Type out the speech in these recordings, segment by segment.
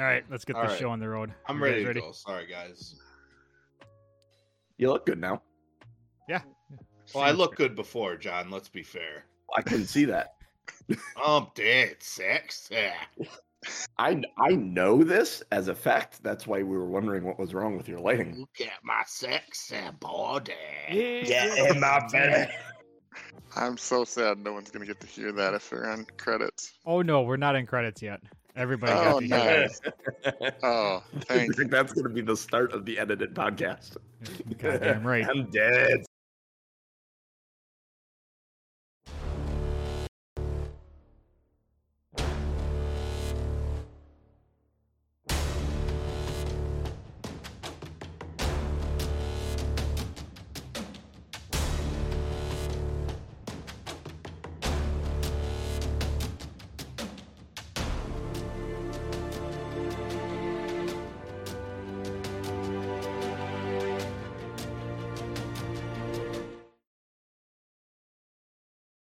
All right, let's get this show on the road. I'm ready to go. Sorry, guys. You look good now. Yeah. Well, I looked good before, John. Let's be fair. I couldn't see that. I'm dead sexy. I know this as a fact. That's why we were wondering what was wrong with your lighting. Look at my sexy body. Yeah, my body. I'm so sad no one's going to get to hear that if they're on credits. Oh, no, we're not in credits yet. Everybody got to hear that. Oh, thanks. I think that's going to be the start of the edited podcast. Goddamn right. I'm dead.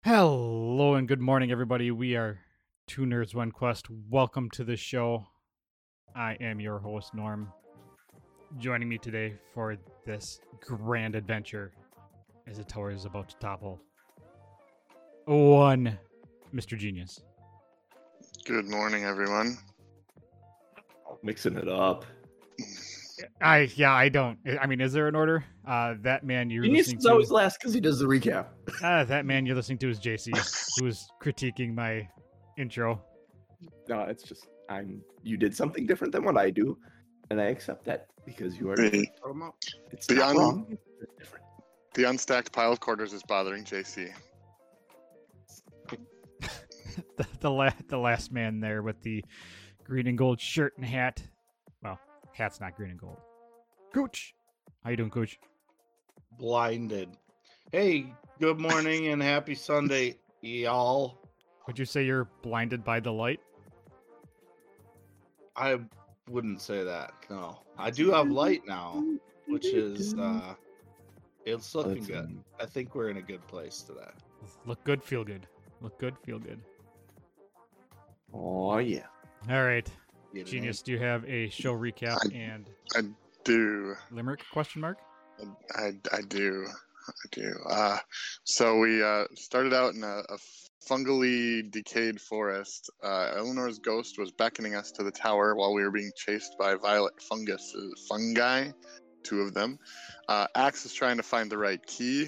Hello and good morning, everybody. We are Two Nerds One Quest. Welcome to the show. I am your host, Norm. Joining me today for this grand adventure as the tower is about to topple. One, Mr. Genius. Good morning, everyone. Mixing it up. Is there an order? That man you're listening to always last because he does the recap. That man you're listening to is JC, who was critiquing my intro. No, it's just you did something different than what I do, and I accept that because you are it's not wrong. It's different. The unstacked pile of quarters is bothering JC. the last man there with the green and gold shirt and hat. Cat's not green and gold. Cooch! How you doing, Cooch? Blinded. Hey, good morning and happy Sunday, y'all. Would you say you're blinded by the light? I wouldn't say that, no. I do have light now, which is, it's looking good. I think we're in a good place today. Look good, feel good. Look good, feel good. Oh, yeah. All right. Genius, do you have a show recap and I do limerick ? I do. So we started out in a fungally decayed forest. Eleanor's ghost was beckoning us to the tower while we were being chased by violet fungi, two of them. Axe is trying to find the right key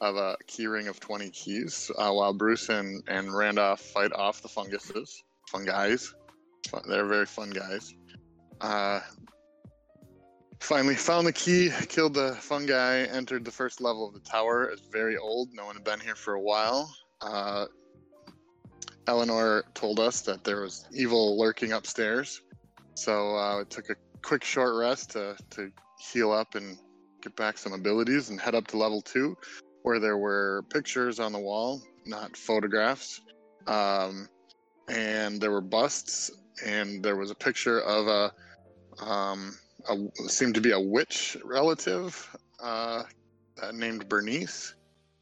of a key ring of 20 keys while Bruce and Randolph fight off the fungi. They're very fun guys. Finally found the key, killed the fungi, entered the first level of the tower. It's very old. No one had been here for a while. Eleanor told us that there was evil lurking upstairs. So we took a quick short rest to heal up and get back some abilities and head up to level 2 where there were pictures on the wall, not photographs. And there were busts. And there was a picture of a seemed to be a witch relative named Bernice.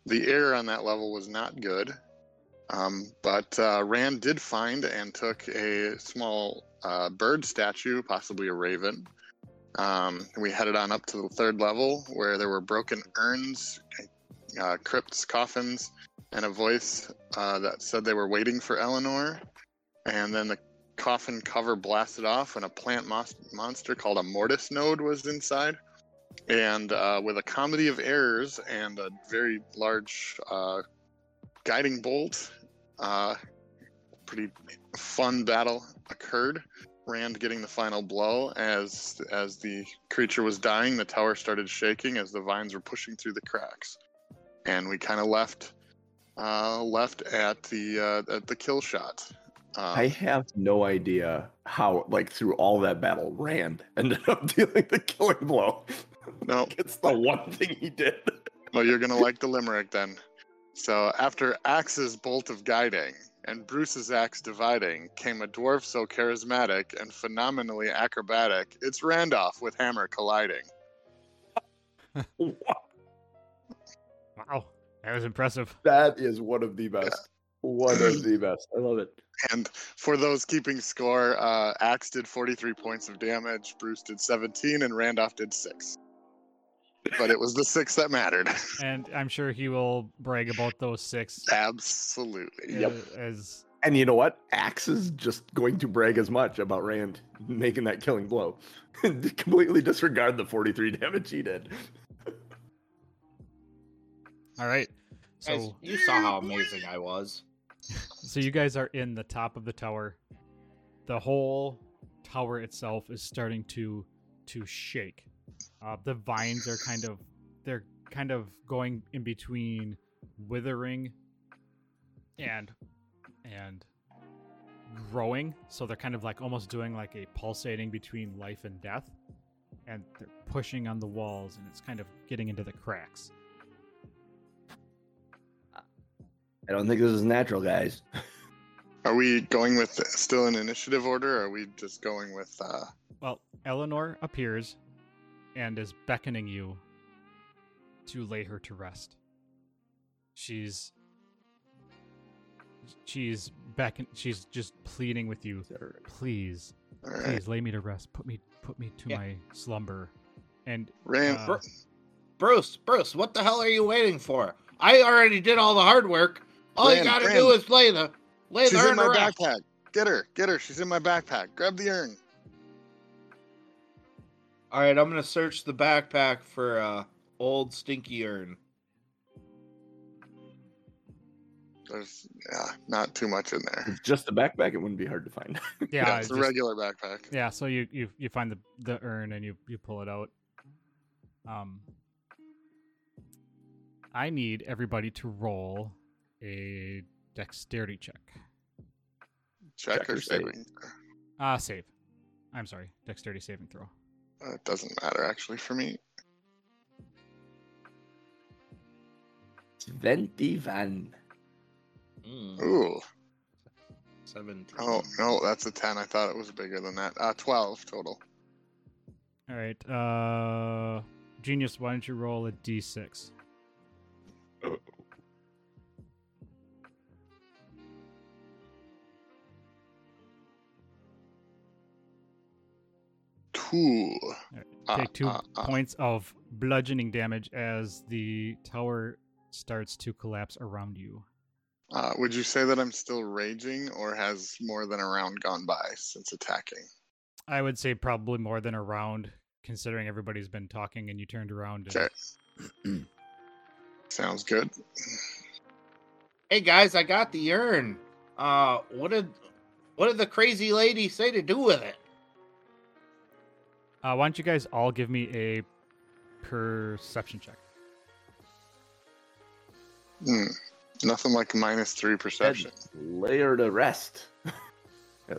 The air on that level was not good, but Rand did find and took a small bird statue, possibly a raven. We headed on up to the third level where there were broken urns, crypts, coffins, and a voice that said they were waiting for Eleanor. And then the coffin cover blasted off and a plant monster called a Mortise Node was inside, and with a comedy of errors and a very large guiding bolt, pretty fun battle occurred. Rand getting the final blow as the creature was dying. The tower started shaking as the vines were pushing through the cracks, and we kind of left at the kill shot. I have no idea how, through all that battle, Rand ended up dealing the killing blow. No. It's the one thing he did. Well, you're going to like the limerick then. So, after Axe's bolt of guiding and Bruce's axe dividing came a dwarf so charismatic and phenomenally acrobatic, it's Randolph with hammer colliding. Wow. That was impressive. That is one of the best. Yeah. One of the best. I love it. And for those keeping score, Axe did 43 points of damage, Bruce did 17, and Randolph did 6. But it was the 6 that mattered. And I'm sure he will brag about those 6. Absolutely. Yep. And you know what? Axe is just going to brag as much about Rand making that killing blow. Completely disregard the 43 damage he did. All right. So guys, you saw how amazing I was. So you guys are in the top of the tower. The whole tower itself is starting to shake. The vines are kind of going in between withering and growing. So they're kind of like almost doing like a pulsating between life and death. And they're pushing on the walls and it's kind of getting into the cracks. I don't think this is natural, guys. Are we going with still an initiative order? Or are we just going with... Well, Eleanor appears and is beckoning you to lay her to rest. She's just pleading with you. Please, right. Please lay me to rest. Put me to my slumber. And Bruce, what the hell are you waiting for? I already did all the hard work. All you gotta do is lay the urn. She's in my backpack. Get her. She's in my backpack. Grab the urn. All right, I'm gonna search the backpack for old stinky urn. There's not too much in there. If just the backpack, it wouldn't be hard to find. Yeah, it's a regular backpack. Yeah, so you find the urn and you pull it out. I need everybody to roll a dexterity check. Check or saving? Save. I'm sorry. Dexterity saving throw. It doesn't matter, actually, for me. 21. Ooh. 17. Oh, no, that's a 10. I thought it was bigger than that. 12 total. All right. Genius, why don't you roll a d6? Oh. Cool. Right, take 2 points of bludgeoning damage as the tower starts to collapse around you. Would you say that I'm still raging, or has more than a round gone by since attacking? I would say probably more than a round, considering everybody's been talking and you turned around. Okay. Sounds good. Hey guys, I got the urn. What did the crazy lady say to do with it? Why don't you guys all give me a perception check? Nothing like -3 perception. Layer to rest.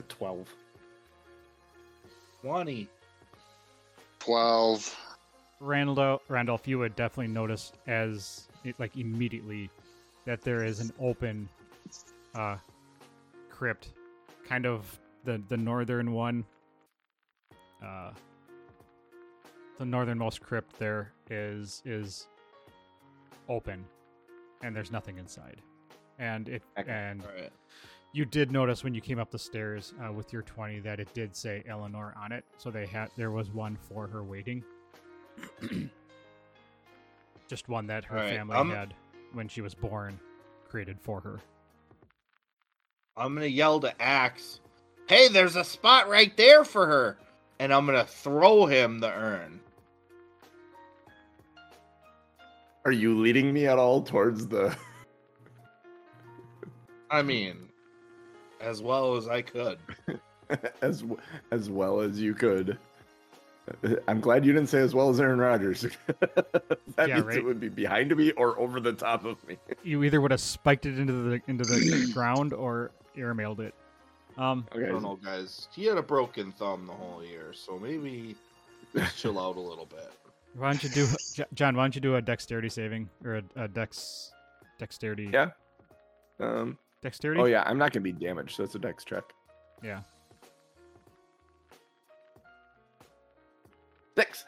12. 20. 12. Randolph, you would definitely notice immediately that there is an open crypt, kind of the northern one. The northernmost crypt there is open, and there's nothing inside. And you did notice when you came up the stairs with your 20 that it did say Eleanor on it, so there was one for her waiting. Just one that her family had when she was born, created for her. I'm gonna yell to Axe, "Hey, there's a spot right there for her!" And I'm gonna throw him the urn. Are you leading me at all towards the... I mean, as well as I could. As well as you could. I'm glad you didn't say as well as Aaron Rodgers. That means it would be behind me or over the top of me. You either would have spiked it into the ground or airmailed it. I don't know, guys. He had a broken thumb the whole year, so maybe chill out a little bit. Why don't you do a dexterity saving or a dexterity? Yeah. Dexterity. Oh yeah, I'm not gonna be damaged, so that's a dex check. Yeah. 6.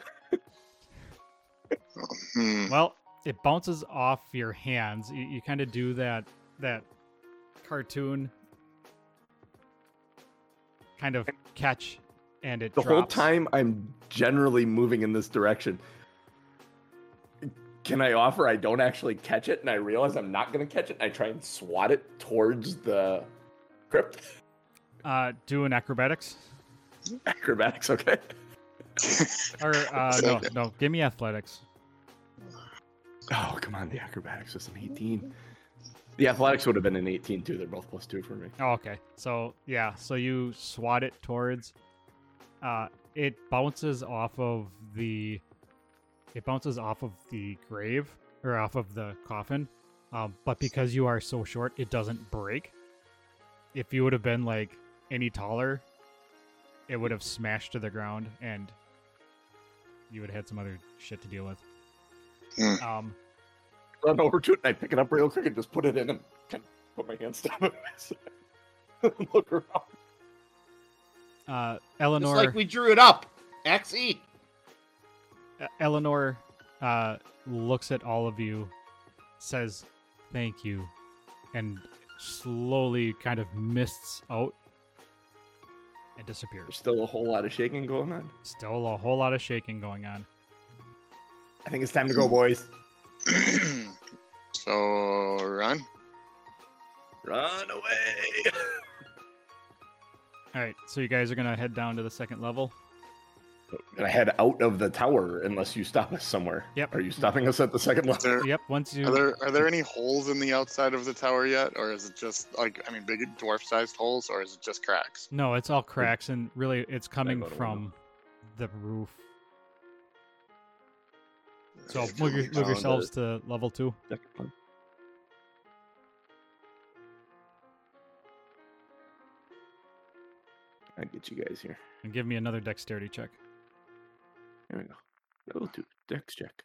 Well, it bounces off your hands. You kind of do that cartoon kind of catch, and it drops. The whole time I'm generally moving in this direction. Can I offer I don't actually catch it, and I realize I'm not going to catch it, and I try and swat it towards the crypt? Do an acrobatics. Acrobatics, okay. Or, no, give me athletics. Oh, come on, the acrobatics was an 18. The athletics would have been an 18, too. They're both +2 for me. Oh, okay. So, yeah, so you swat it towards. It bounces off of the... It bounces off of the grave, or off of the coffin, but because you are so short, it doesn't break. If you would have been, like, any taller, it would have smashed to the ground, and you would have had some other shit to deal with. Run over to it, and I pick it up real quick and just put it in and kind of put my hands down and look around. Eleanor... It's like we drew it up! Axe! Eleanor looks at all of you, says thank you, and slowly kind of mists out and disappears. There's still a whole lot of shaking going on. Still a whole lot of shaking going on. I think it's time to go, boys. So, run. Run away! Alright, so you guys are going to head down to the second level. I head out of the tower unless you stop us somewhere. Yep. Are you stopping us at the second level? Yep. Once you are there any holes in the outside of the tower yet, or is it just big dwarf-sized holes, or is it just cracks? No, it's all cracks, and really, it's coming from the roof. So move yourselves to level 2. I get you guys here. And give me another dexterity check. There we go. Level 2. Dex check.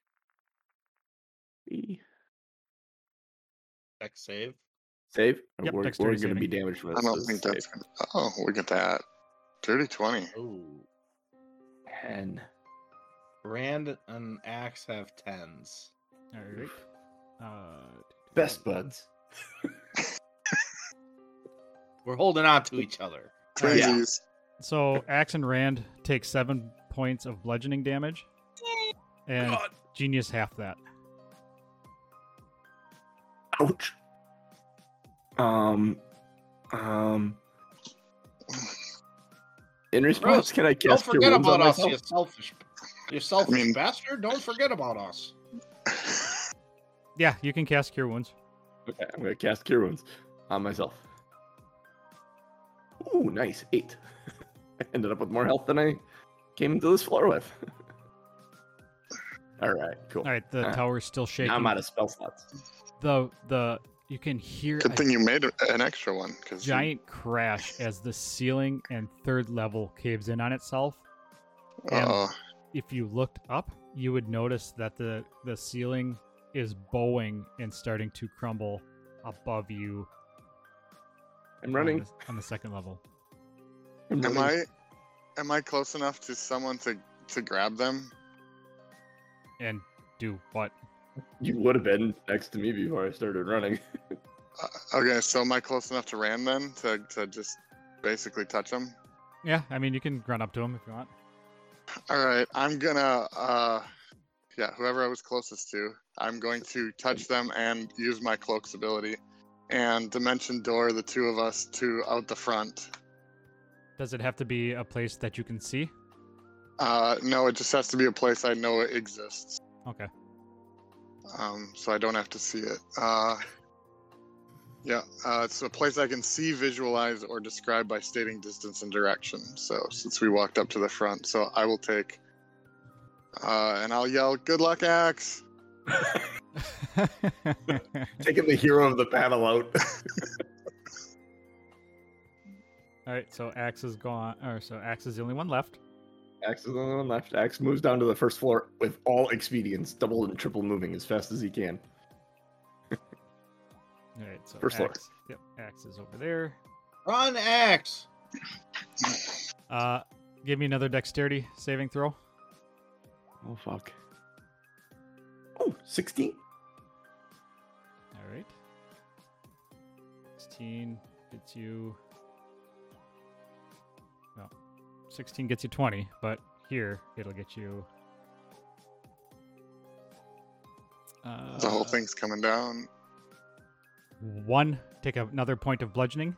E. Dex save. Save? Yep, we're going to be damaged for this. I don't think that's... Oh, look at that. Dirty 20. Ooh. 10. Rand and Axe have 10s. All right. Best buds. We're holding on to each other. Yeah. So Axe and Rand take 7 points of bludgeoning damage, and God. Genius half that. Ouch. In response, can I cast Cure Wounds on myself? Don't forget about us, you selfish bastard! Don't forget about us. Yeah, you can cast Cure Wounds. Okay, I'm gonna cast Cure Wounds on myself. Ooh, nice. 8. I ended up with more health than I came into this floor with. All right, cool. All right, the tower's still shaking. I'm out of spell slots. The you can hear... Good thing you made an extra one. Giant crash as the ceiling and third level caves in on itself. And if you looked up, you would notice that the ceiling is bowing and starting to crumble above you. I'm running on the second level. Am I close enough to someone to grab them? And do what? You would have been next to me before I started running. Okay, so am I close enough to Rand then to just basically touch him? Yeah, you can run up to him if you want. All right, I'm gonna whoever I was closest to, I'm going to touch them and use my cloak's ability. And Dimension Door, the two of us, to out the front. Does it have to be a place that you can see? No, it just has to be a place I know it exists. Okay. So I don't have to see it. It's a place I can see, visualize, or describe by stating distance and direction. So since we walked up to the front, so I will take... and I'll yell, "Good luck, Axe!" Taking the hero of the battle out. All right, so Axe is gone. Or so Axe is the only one left. Axe moves down to the first floor with all expedience, double and triple moving as fast as he can. All right, so first floor. Yep, Axe is over there. Run, Axe. Give me another dexterity saving throw. Oh fuck. Oh, 16. All right. 16. 18 gets you... No. 16 gets you 20, but here it'll get you... the whole thing's coming down. One, take another point of bludgeoning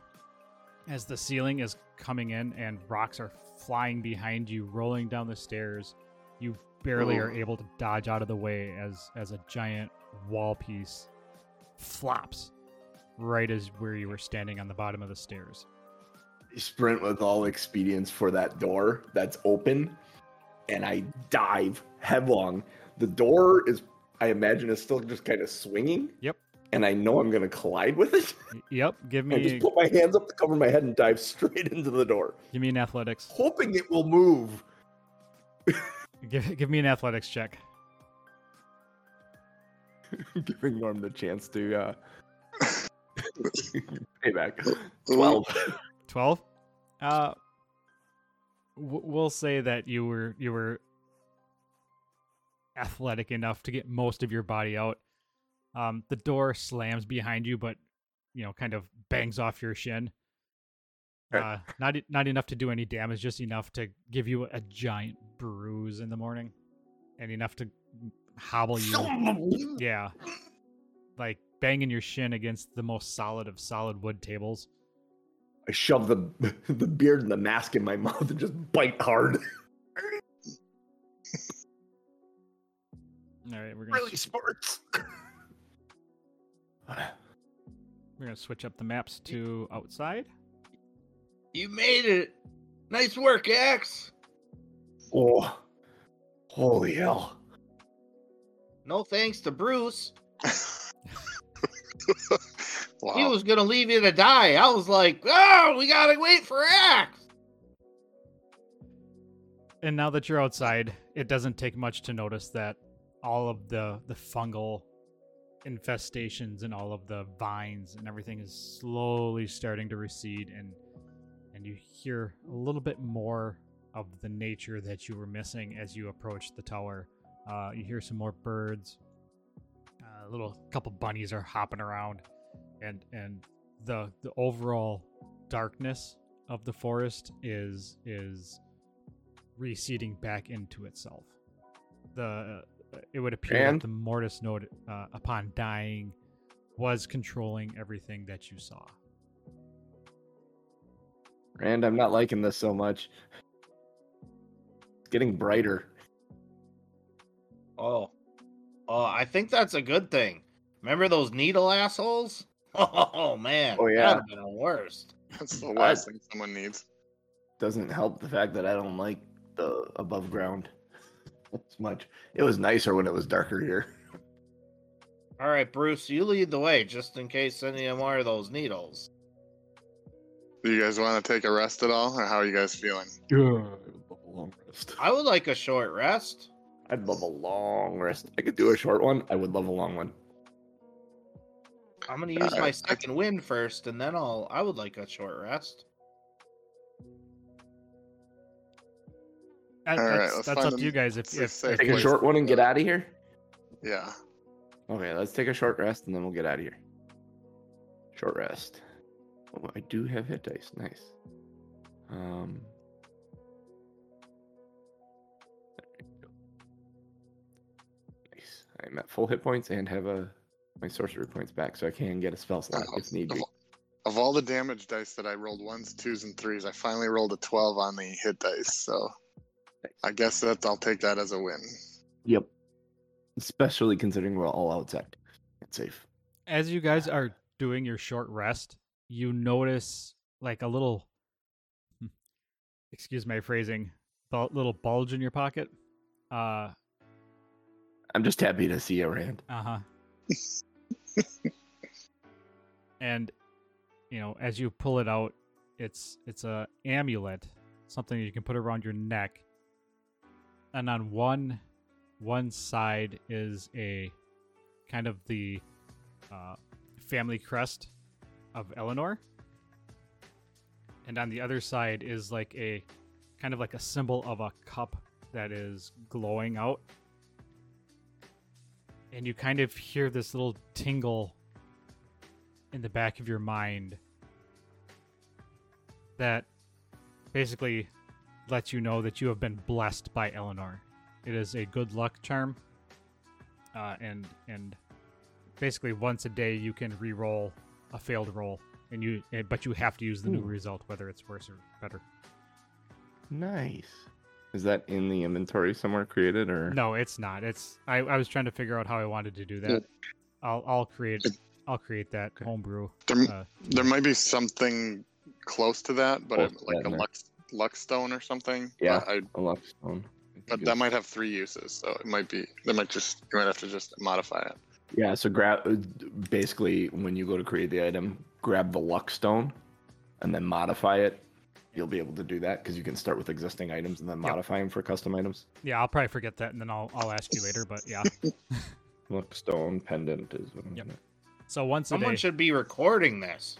as the ceiling is coming in and rocks are flying behind you, rolling down the stairs. You barely are able to dodge out of the way as a giant wall piece flops right as where you were standing on the bottom of the stairs. I sprint with all expedience for that door that's open, and I dive headlong. The door is, I imagine, is still just kind of swinging. Yep. And I know I'm going to collide with it. Yep. Give me. I just put my hands up to cover my head and dive straight into the door. Give me an athletics. Hoping it will move. Give me an athletics check. Giving Norm the chance to pay back. 12. 12? We'll say that you were athletic enough to get most of your body out. The door slams behind you, but you know, kind of bangs off your shin. Not enough to do any damage, just enough to give you a giant bruise in the morning, and enough to hobble you. Yeah, like banging your shin against the most solid of solid wood tables. I shove the beard and the mask in my mouth and just bite hard. All right, we're gonna really sports. We're going to switch up the maps to outside. You made it. Nice work, Axe. Oh, holy hell. No thanks to Bruce. Wow. He was going to leave you to die. I was like, oh, we got to wait for Axe. And now that you're outside, it doesn't take much to notice that all of the fungal infestations and all of the vines and everything is slowly starting to recede, and you hear a little bit more of the nature that you were missing as you approached the tower. You hear some more birds. A little couple bunnies are hopping around, and the overall darkness of the forest is receding back into itself. It would appear that the Mortise Node, upon dying, was controlling everything that you saw. Rand, I'm not liking this so much. It's getting brighter. Oh, I think that's a good thing. Remember those needle assholes? Oh, man. Oh, yeah. That would have been the worst. That's the last thing someone needs. Doesn't help the fact that I don't like the above ground. That's much. It was nicer when it was darker here. All right, Bruce, you lead the way just in case any more of those needles. Do you guys want to take a rest at all, or how are you guys feeling? I would love a long rest. I would like a short rest. I'd love a long rest. I could do a short one. I would love a long one. I'm going to use my second wind first, and then I would like a short rest. That's up to you guys. If take a short one and get out of here? Yeah. Okay, let's take a short rest and then we'll get out of here. Short rest. Oh, I do have hit dice. Nice. There we go. Nice. I'm at full hit points and have my sorcery points back, so I can get a spell slot if need be. Of all the damage dice that I rolled, 1s, 2s, and 3s, I finally rolled a 12 on the hit dice, so... I guess I'll take that as a win. Yep. Especially considering we're all outside. It's safe. As you guys are doing your short rest, you notice like a little, excuse my phrasing, little bulge in your pocket. I'm just happy to see you, Rand. Uh-huh. And, you know, as you pull it out, it's a amulet, something you can put around your neck. And on one side is a kind of the family crest of Eleanor, and on the other side is like a kind of like a symbol of a cup that is glowing out. And you kind of hear this little tingle in the back of your mind basically lets you know that you have been blessed by Eleanor. It is a good luck charm, and basically once a day you can re-roll a failed roll, but you have to use the new result, whether it's worse or better. Nice. Is that in the inventory somewhere created, or no? It's not. It's I was trying to figure out how I wanted to do that. Yeah. I'll create that homebrew. There might be something close to that, but like a luck stone or something. Yeah, a luck stone. But that might have three uses, so it might be. You might have to just modify it. Yeah. So basically when you go to create the item, grab the luck stone, and then modify it. You'll be able to do that because you can start with existing items and then modify them for custom items. Yeah, I'll probably forget that, and then I'll ask you later. But yeah, look, stone pendant is what I'm gonna. So once a day, someone should be recording this.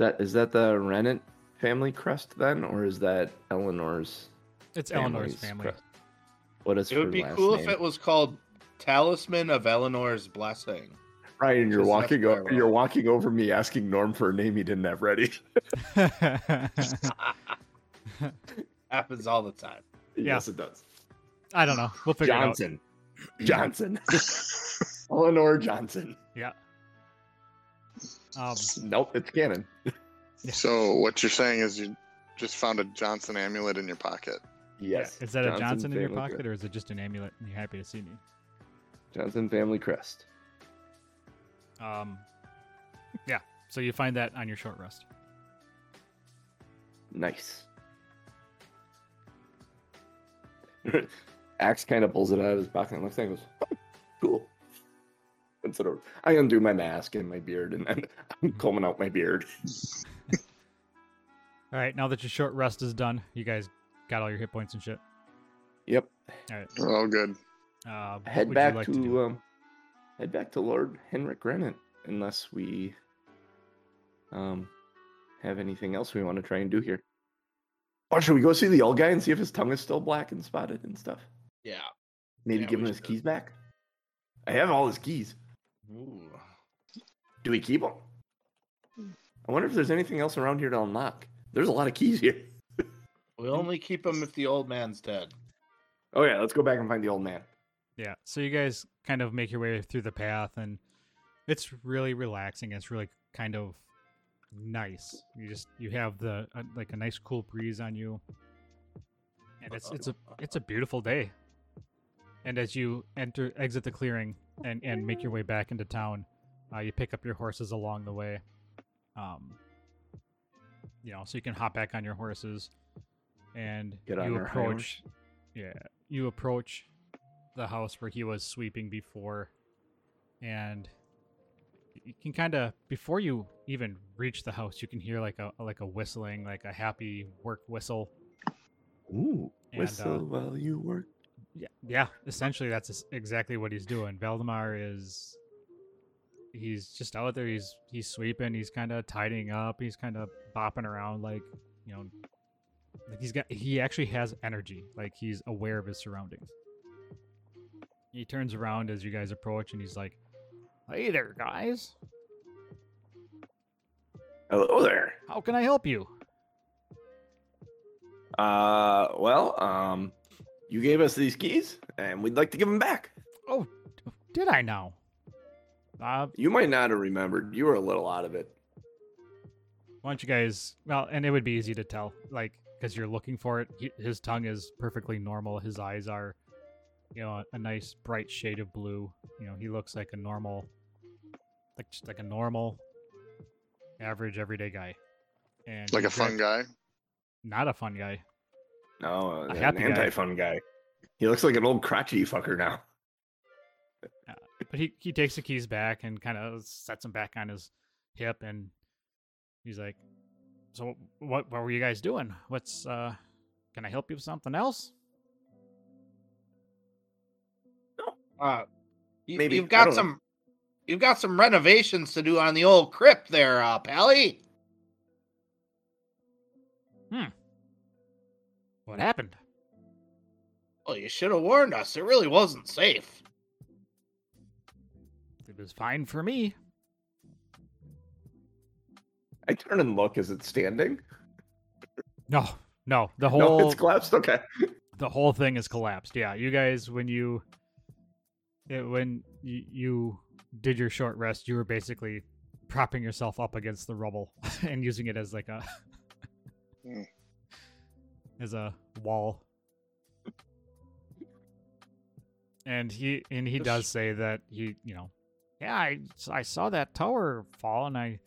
Is that the Rennet family crest then, or is that Eleanor's? It's Eleanor's family. Crest? What is it? Would be cool if it was called Talisman of Eleanor's Blessing. Ryan, you're walking over me asking Norm for a name he didn't have ready. Happens all the time. Yes, it does. I don't know. We'll figure it out. Johnson. Eleanor Johnson. Yeah. Nope, it's canon. So what you're saying is you just found a Johnson amulet in your pocket. Yes. Yeah. Is that a Johnson in your pocket, crest, or is it just an amulet and you're happy to see me? Johnson family crest. So you find that on your short rest. Nice. Axe kind of pulls it out of his pocket and looks at it and goes, oh, cool. And sort of, I undo my mask and my beard, and then I'm combing out my beard. All right, now that your short rest is done, you guys got all your hit points and shit? Yep. All right. We're all good. Head back to Lord Henrik Rennet, unless we have anything else we want to try and do here. Or should we go see the old guy and see if his tongue is still black and spotted and stuff? Yeah. Maybe give him his keys back? I have all his keys. Ooh. Do we keep them? I wonder if there's anything else around here to unlock. There's a lot of keys here. We only keep them if the old man's dead. Oh yeah, let's go back and find the old man. Yeah, so you guys kind of make your way through the path, and it's really relaxing. It's really kind of nice. You have a nice cool breeze on you, and it's a beautiful day. And as you exit the clearing and make your way back into town, you pick up your horses along the way, so you can hop back on your horses, and you approach the house where he was sweeping before, and you can kind of, before you even reach the house, you can hear like a whistling, like a happy work whistle. Ooh, and, whistle while you work. Yeah, essentially that's exactly what he's doing. Valdemar he's just out there. He's sweeping. He's kind of tidying up. He's kind of bopping around, he actually has energy. Like, he's aware of his surroundings. He turns around as you guys approach, and he's like, "Hey there, guys." Hello there. How can I help you? You gave us these keys, and we'd like to give them back. Oh, did I now? You might not have remembered. You were a little out of it. Why don't you guys... Well, and it would be easy to tell, because you're looking for it. His tongue is perfectly normal. His eyes are... a nice bright shade of blue. He looks like a normal, average everyday guy, and like a fun guy. Not a fun guy. No, an anti-fun guy. He looks like an old crotchety fucker now. But he takes the keys back and kind of sets them back on his hip, and he's like, "So what were you guys doing? What's can I help you with something else?" You've got some renovations to do on the old crypt there, Pally. What happened? Well, you should have warned us. It really wasn't safe. It was fine for me. I turn and look. Is it standing? No. No, it's collapsed? Okay. The whole thing is collapsed. Yeah, you guys, when you did your short rest, you were basically propping yourself up against the rubble and using it as like a as a wall. And he does say that I saw that tower fall and I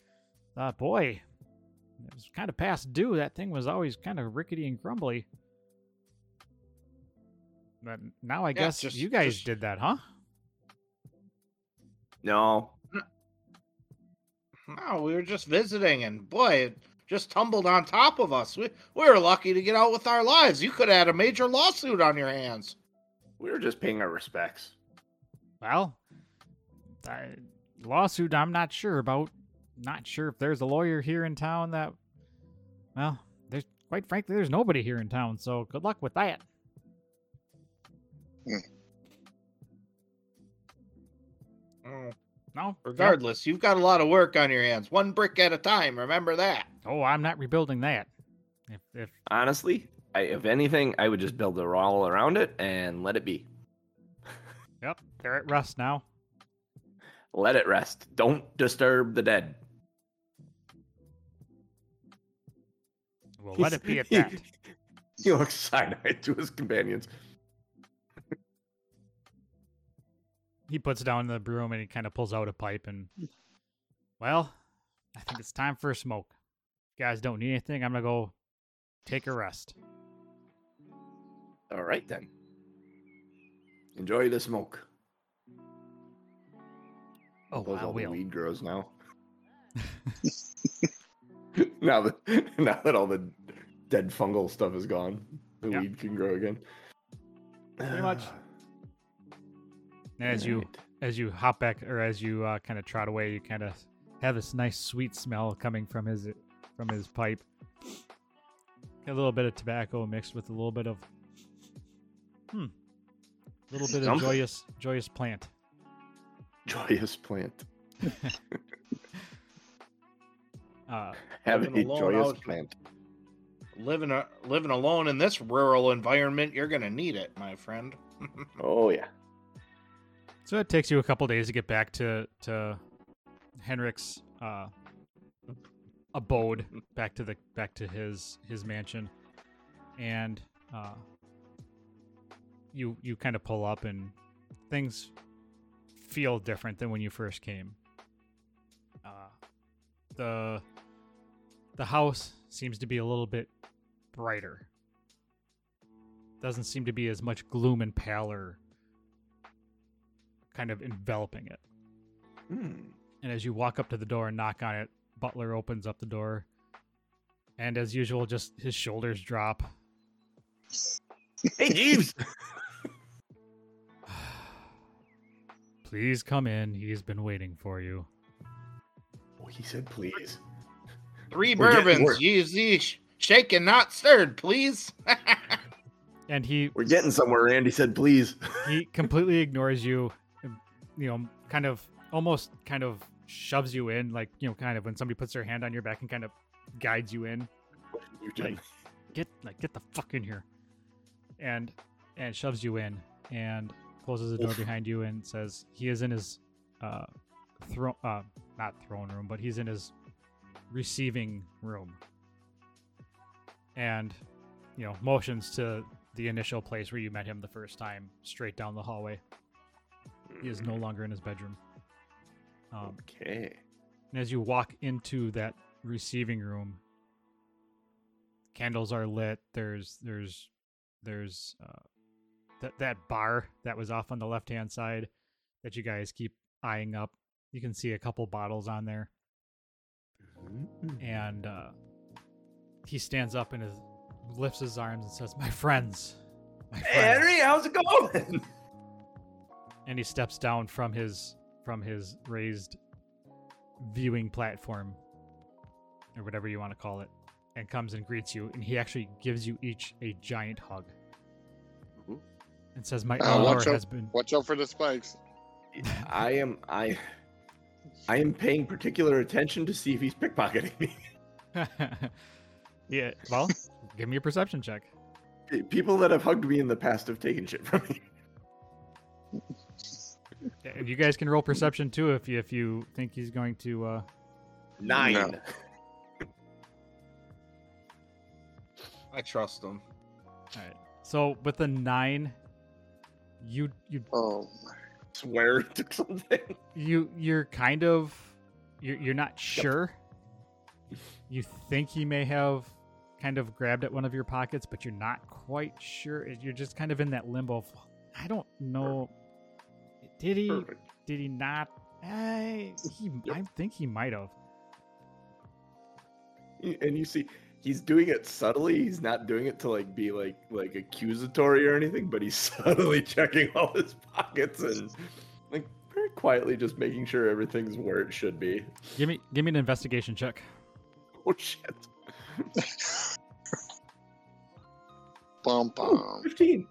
thought, boy, it was kind of past due. That thing was always kind of rickety and crumbly. But now I guess you guys did that, huh? No, we were just visiting, and boy, it just tumbled on top of us. We were lucky to get out with our lives. You could have had a major lawsuit on your hands. We were just paying our respects. Well, lawsuit I'm not sure about. Not sure if there's a lawyer here in town that... Well, there's quite frankly, there's nobody here in town, so good luck with that. No? Regardless, You've got a lot of work on your hands. One brick at a time, remember that. Oh, I'm not rebuilding that. If... Honestly, if anything, I would just build a wall around it and let it be. Yep, they're at rest now. Let it rest. Don't disturb the dead. Well, let it be at that. He looks side-eyed to his companions. He puts down the broom and he kind of pulls out a pipe and, well, I think it's time for a smoke. You guys don't need anything. I'm going to go take a rest. All right, then. Enjoy the smoke. Oh, I will. The weed grows now. now that all the dead fungal stuff is gone, the weed can grow again. Pretty much. As you hop back, or as you kind of trot away, you kind of have this nice sweet smell coming from his pipe. A little bit of tobacco mixed with a little bit of a little bit of joyous plant. Joyous plant. Have a joyous plant. Living alone in this rural environment, you're gonna need it, my friend. Oh yeah. So it takes you a couple days to get back to Henrik's abode, back to his mansion, and you kind of pull up and things feel different than when you first came. The house seems to be a little bit brighter. Doesn't seem to be as much gloom and pallor kind of enveloping it. And as you walk up to the door and knock on it, Butler opens up the door, and as usual, just his shoulders drop. Hey, Jeeves! Please come in. He's been waiting for you. Oh, he said please. 3 bourbons. Jeeves, shaken, not stirred, please. And we're getting somewhere, Randy said please. He completely ignores you. Kind of almost kind of shoves you in, like, kind of when somebody puts their hand on your back and kind of guides you in. Get the fuck in here. And shoves you in and closes the door behind you and says he is in his not throne room, but he's in his receiving room. And, motions to the initial place where you met him the first time, straight down the hallway. He is no longer in his bedroom. Okay. And as you walk into that receiving room, candles are lit. There's that bar that was off on the left-hand side that you guys keep eyeing up. You can see a couple bottles on there. And he stands up and lifts his arms and says, "My friends." Hey, Henry, how's it going? And he steps down from his raised viewing platform, or whatever you want to call it, and comes and greets you. And he actually gives you each a giant hug. Ooh. And says, "My honor has been." Watch out for the spikes. I am. I. I am paying particular attention to see if he's pickpocketing me. Yeah, well, give me a perception check. People that have hugged me in the past have taken shit from me. You guys can roll perception too if you think he's going to. 9. No. I trust him. All right. So with the 9, you. Oh, I swear it took something. You're not sure. Yep. You think he may have kind of grabbed at one of your pockets, but you're not quite sure. You're just kind of in that limbo of, I don't know. Perfect. Did he? Perfect. Did he not? Yep. I think he might have. And you see, he's doing it subtly. He's not doing it to be accusatory or anything, but he's subtly checking all his pockets and very quietly just making sure everything's where it should be. Give me an investigation check. Oh shit. Bum bum. 15.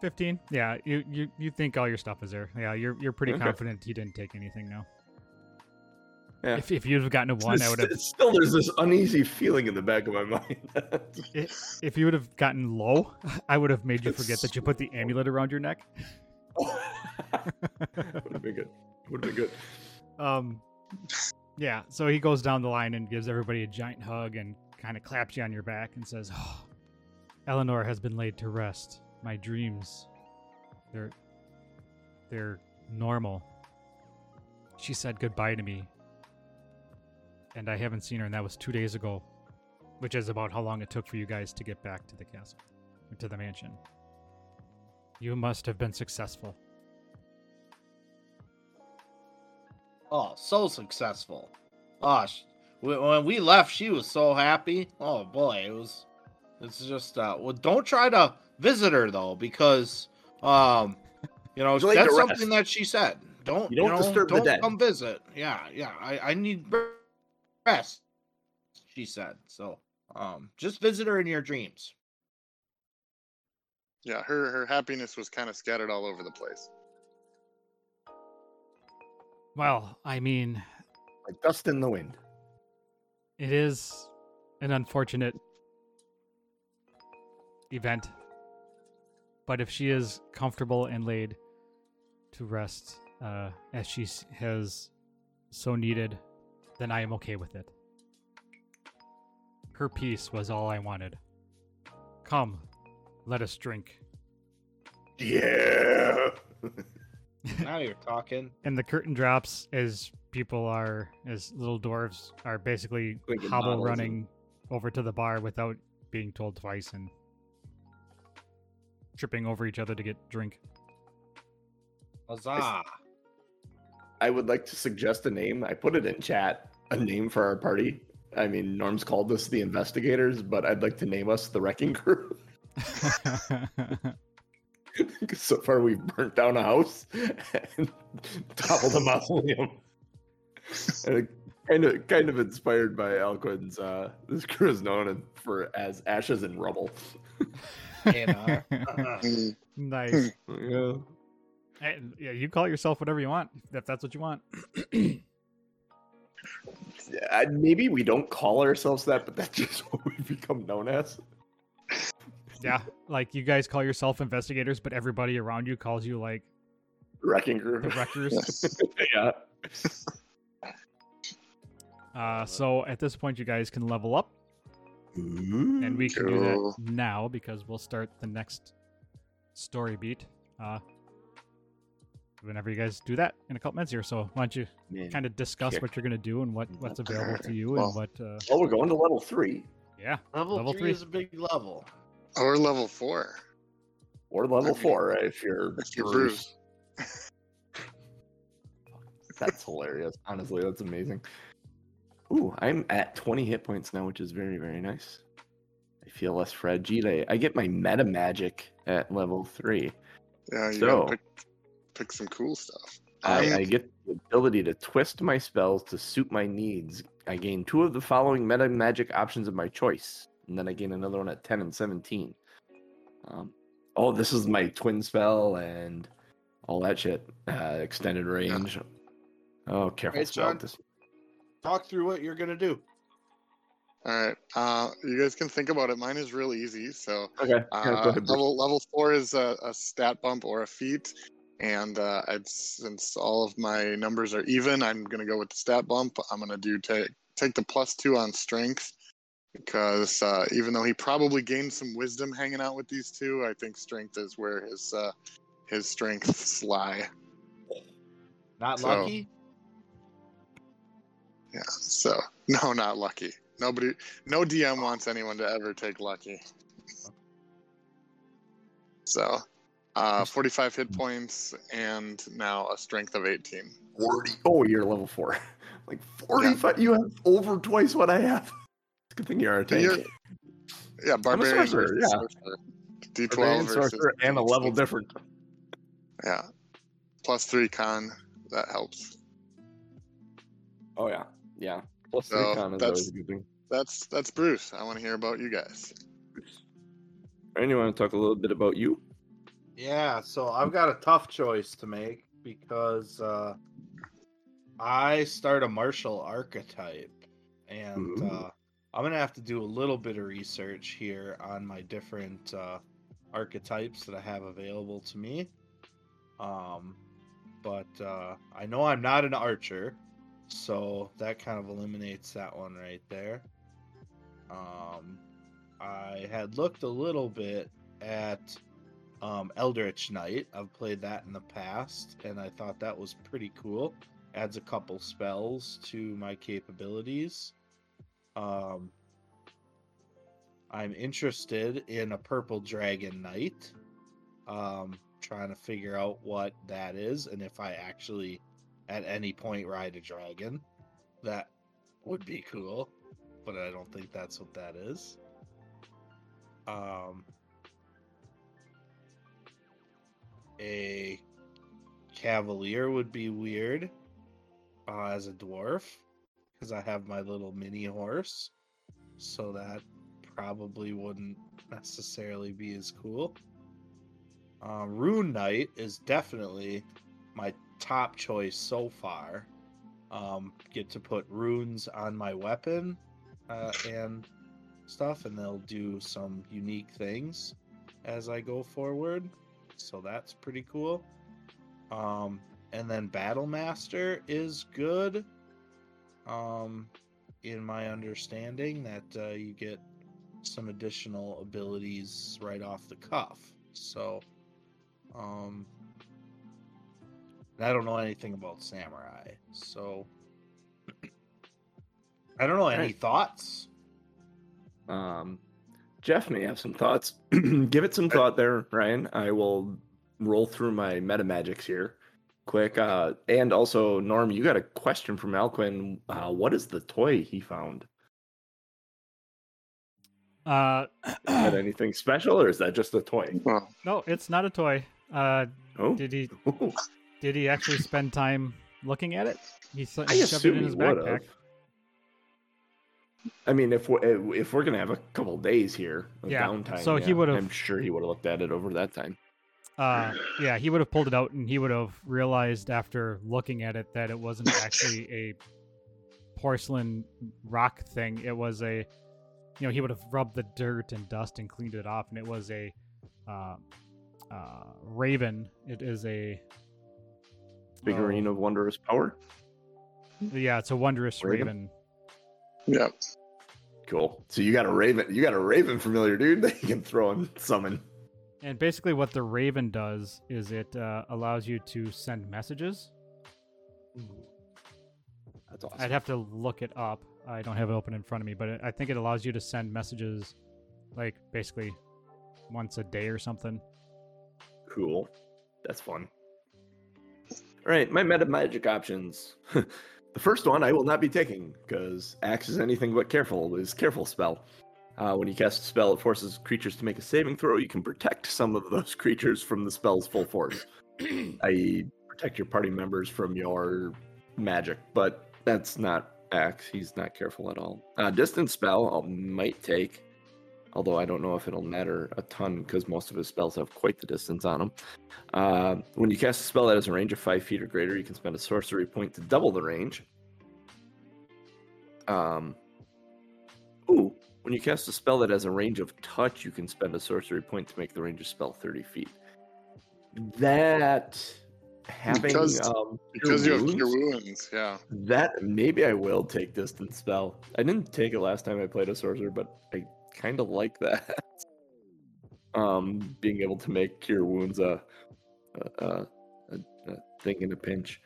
15. Yeah, you think all your stuff is there. Yeah, you're pretty confident he didn't take anything now. Yeah. If you'd have gotten a 1, I would have... Still, there's this uneasy feeling in the back of my mind. If you would have gotten low, I would have made you forget that you put the amulet around your neck. Would have been good. Yeah, so he goes down the line and gives everybody a giant hug and kind of claps you on your back and says, "Oh, Eleanor has been laid to rest. My dreams, they're normal. She said goodbye to me. And I haven't seen her, and that was 2 days ago," which is about how long it took for you guys to get back to the castle, or to the mansion. "You must have been successful." Oh, so successful. Oh, when we left, she was so happy. Oh, boy, it's just, well, don't try to visit her, though, because, that's something that she said. Don't come visit. Yeah, I need... rest, she said. So, just visit her in your dreams. Yeah, her happiness was kind of scattered all over the place. Well, I mean... like dust in the wind. It is an unfortunate event. But if she is comfortable and laid to rest, as she has so needed... then I am okay with it. Her peace was all I wanted. Come, let us drink. Yeah! Now you're talking. And the curtain drops as little dwarves are basically hobble running over to the bar without being told twice and tripping over each other to get drink. Huzzah! I would like to suggest a name. I put it in chat. A name for our party. I mean, Norm's called us the Investigators, but I'd like to name us the Wrecking Crew. So far, we've burnt down a house and toppled a mausoleum. And kind of inspired by Alquin's, this crew is known as Ashes and Rubble. Nice. Yeah. Yeah, you call yourself whatever you want, if that's what you want. Maybe we don't call ourselves that, but that's just what we've become known as. Yeah, like you guys call yourself Investigators, but everybody around you calls you like... Wrecking Crew. The Wreckers. Yeah. So at this point, you guys can level up. Ooh, and we can do that now, because we'll start the next story beat. Whenever you guys do that in a couple minutes here, so why don't you kind of discuss what you're going to do and what's available to you and what... we're going to level 3. Yeah. Level three is a big level. Or level 4. Or level 4, right? If you're Bruce. That's hilarious. Honestly, that's amazing. Ooh, I'm at 20 hit points now, which is very, very nice. I feel less fragile. I get my meta magic at level 3. Yeah, pick some cool stuff. I get the ability to twist my spells to suit my needs. I gain 2 of the following meta magic options of my choice, and then I gain another one at 10 and 17. This is my twin spell and all that shit. Extended range. Oh, careful. Hey, John, this. Talk through what you're going to do. All right. You guys can think about it. Mine is real easy. So okay. Go ahead, level 4 is a stat bump or a feat. And since all of my numbers are even, I'm going to go with the stat bump. I'm going to take the +2 on strength. Because even though he probably gained some wisdom hanging out with these two, I think strength is where his strengths lie. Not lucky? Yeah, so... No, not lucky. Nobody... No DM wants anyone to ever take lucky. So, 45 hit points, and now a strength of 18. 40. Oh, you're level 4. Like, 45? Yeah. You have over twice what I have. It's a good thing you're a tank. Yeah, Barbarian. I'm a sorcerer, yeah. Sorcerer. D12 Barbarian versus... Sorcerer and a level different. Yeah. +3 con. That helps. Oh, yeah. Yeah. +3 con is always a good thing. That's Bruce. I want to hear about you guys. And you want to talk a little bit about you? Yeah, so I've got a tough choice to make because I start a martial archetype. And I'm going to have to do a little bit of research here on my different archetypes that I have available to me. But I know I'm not an archer, so that kind of eliminates that one right there. I had looked a little bit at Eldritch Knight. I've played that in the past, and I thought that was pretty cool. Adds a couple spells to my capabilities. I'm interested in a Purple Dragon Knight. Trying to figure out what that is and if I actually at any point ride a dragon. That would be cool, but I don't think that's what that is. A Cavalier would be weird as a dwarf because I have my little mini horse, so that probably wouldn't necessarily be as cool. Rune Knight is definitely my top choice so far. Get to put runes on my weapon and stuff, and they'll do some unique things as I go forward. So that's pretty cool. And then Battle Master is good. In my understanding that you get some additional abilities right off the cuff. So... I don't know anything about Samurai, so I don't know. Any thoughts? Jeff may have some thoughts. Give it some thought there, Ryan. I will roll through my meta magics here quick. And also, Norm, you got a question from Alquin. What is the toy he found? Is that anything special, or is that just a toy? No, it's not a toy. Did he actually spend time looking at it? He shoved it in his backpack. I mean, if we're gonna have a couple days here of downtime, so he would have. I'm sure he would have looked at it over that time. He would have pulled it out, and he would have realized after looking at it that it wasn't actually a porcelain rock thing. It was a, he would have rubbed the dirt and dust and cleaned it off, and it was a raven. It is a figurine of wondrous power. Yeah, it's a wondrous raven. Yep. Cool. So you got a raven. You got a raven familiar, dude, that you can throw and summon. And basically, what the raven does is it allows you to send messages. That's awesome. I'd have to look it up. I don't have it open in front of me, but I think it allows you to send messages, like basically once a day or something. Cool. That's fun. All right, my meta magic options. The first one I will not be taking, because Axe is anything but careful. Is Careful Spell. When you cast a spell, it forces creatures to make a saving throw. You can protect some of those creatures from the spell's full force, i.e. protect your party members from your magic, but that's not Axe. He's not careful at all. Distance spell I might take. although I don't know if it'll matter a ton because most of his spells have quite the distance on them. When you cast a spell that has a range of 5 feet or greater, you can spend a sorcery point to double the range. When you cast a spell that has a range of touch, you can spend a sorcery point to make the range of spell 30 feet. That having because you have cure wounds, yeah. That maybe I will take distance spell. I didn't take it last time I played a sorcerer, but I kind of like that. Being able to make cure wounds a thing in a pinch.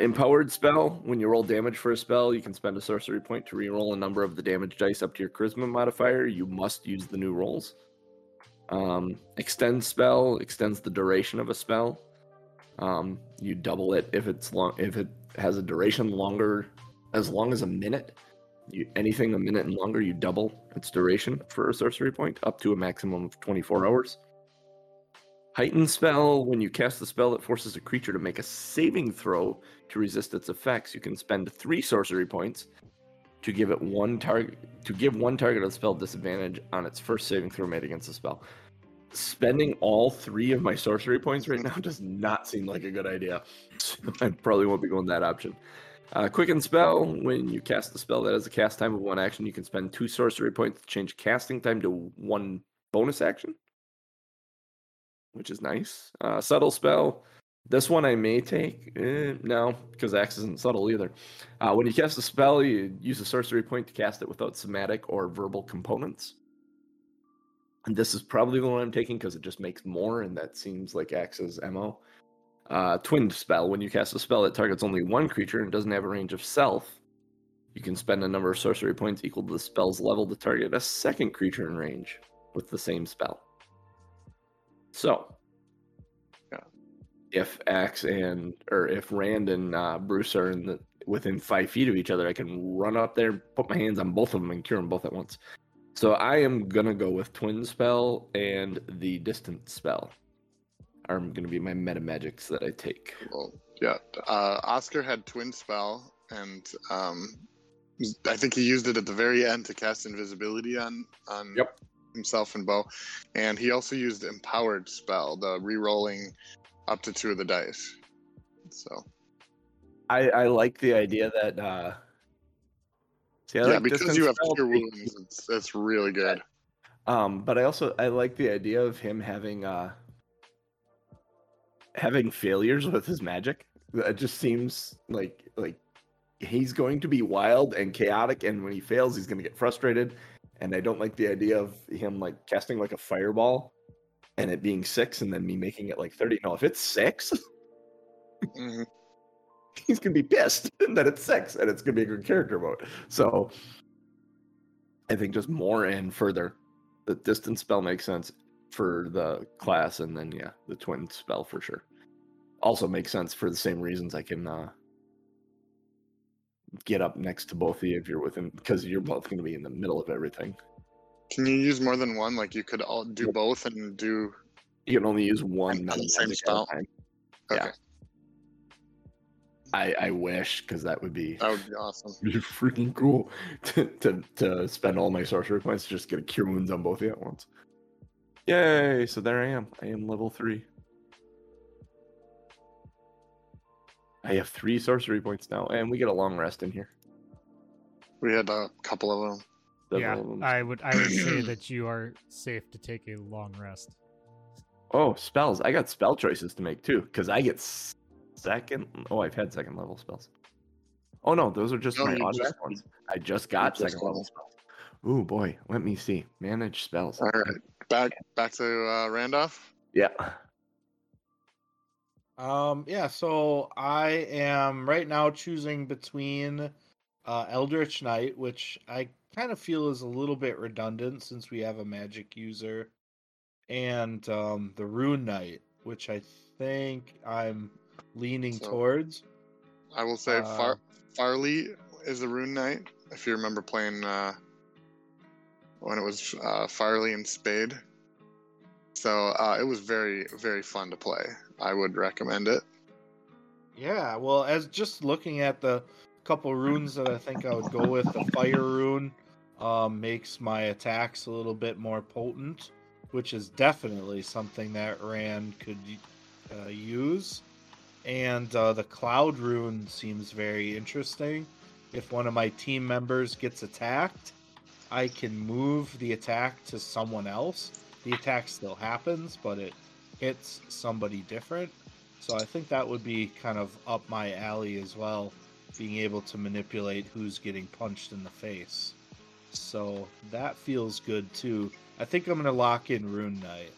Empowered spell. When you roll damage for a spell, you can spend a sorcery point to re-roll a number of the damage dice up to your charisma modifier. You must use the new rolls. Extend spell extends the duration of a spell. You double it if it's long. If it has a duration longer, as long as a minute. Anything a minute and longer, you double its duration for a sorcery point up to a maximum of 24 hours. Heightened spell, when you cast a spell that forces a creature to make a saving throw to resist its effects, you can spend 3 sorcery points to give it one target of the spell disadvantage on its first saving throw made against the spell. Spending all 3 of my sorcery points right now does not seem like a good idea. I probably won't be going that option. Quicken spell, when you cast a spell that has a cast time of 1 action, you can spend 2 sorcery points to change casting time to 1 bonus action, which is nice. Subtle spell. This one I may take. No, because Axe isn't subtle either. When you cast a spell, you use a sorcery point to cast it without somatic or verbal components. And this is probably the one I'm taking because it just makes more, and that seems like Axe's MO. Twinned spell. When you cast a spell that targets only one creature and doesn't have a range of self, you can spend a number of sorcery points equal to the spell's level to target a second creature in range with the same spell. So, yeah. If Axe if Rand and Bruce are within 5 feet of each other, I can run up there, put my hands on both of them, and cure them both at once. So I am going to go with Twin Spell and the Distant Spell are going to be my meta magics that I take. Well, yeah. Oscar had Twin Spell, and I think he used it at the very end to cast Invisibility on... Yep. Himself and Bo, and he also used Empowered Spell, the re-rolling up to 2 of the dice. So I like the idea that because you have cure wounds, it's really good. But I like the idea of him having failures with his magic. It just seems like he's going to be wild and chaotic, and when he fails, he's going to get frustrated. And I don't like the idea of him casting a fireball and it being 6 and then me making it 30. No, if it's 6, mm-hmm. He's going to be pissed that it's 6 and it's going to be a good character mode. So I think just more and further, the Distance Spell makes sense for the class. And then, yeah, the Twin Spell for sure. Also makes sense for the same reasons. I can get up next to both of you if you're within, because you're both going to be in the middle of everything. Can you use more than one? You could all do both and do. You can only use one at the same spell. Okay. Yeah. I wish, because that would be awesome. It'd be freaking cool to spend all my sorcery points to just get a cure wounds on both of you at once. Yay! So there I am. I am level 3. I have 3 sorcery points now, and we get a long rest in here. We had a couple of them. I would say that you are safe to take a long rest. Oh, spells. I got spell choices to make, too, because I get second... Oh, I've had second-level spells. Oh, no, those are just my automatic ones. I just got second-level spells. Ooh, boy, let me see. Manage spells. All right, back to Randolph? Yeah. So I am right now choosing between Eldritch Knight, which I kind of feel is a little bit redundant since we have a magic user, and the Rune Knight, which I think I'm leaning towards. I will say Farley is the Rune Knight, if you remember playing when it was Farley and Spade. So it was very, very fun to play. I would recommend it. Yeah, well, as just looking at the couple runes that I think I would go with, the Fire Rune makes my attacks a little bit more potent, which is definitely something that Rand could use. And the Cloud Rune seems very interesting. If one of my team members gets attacked, I can move the attack to someone else. The attack still happens, but it hits somebody different. So I think that would be kind of up my alley as well, being able to manipulate who's getting punched in the face. So that feels good too. I think I'm going to lock in Rune Knight.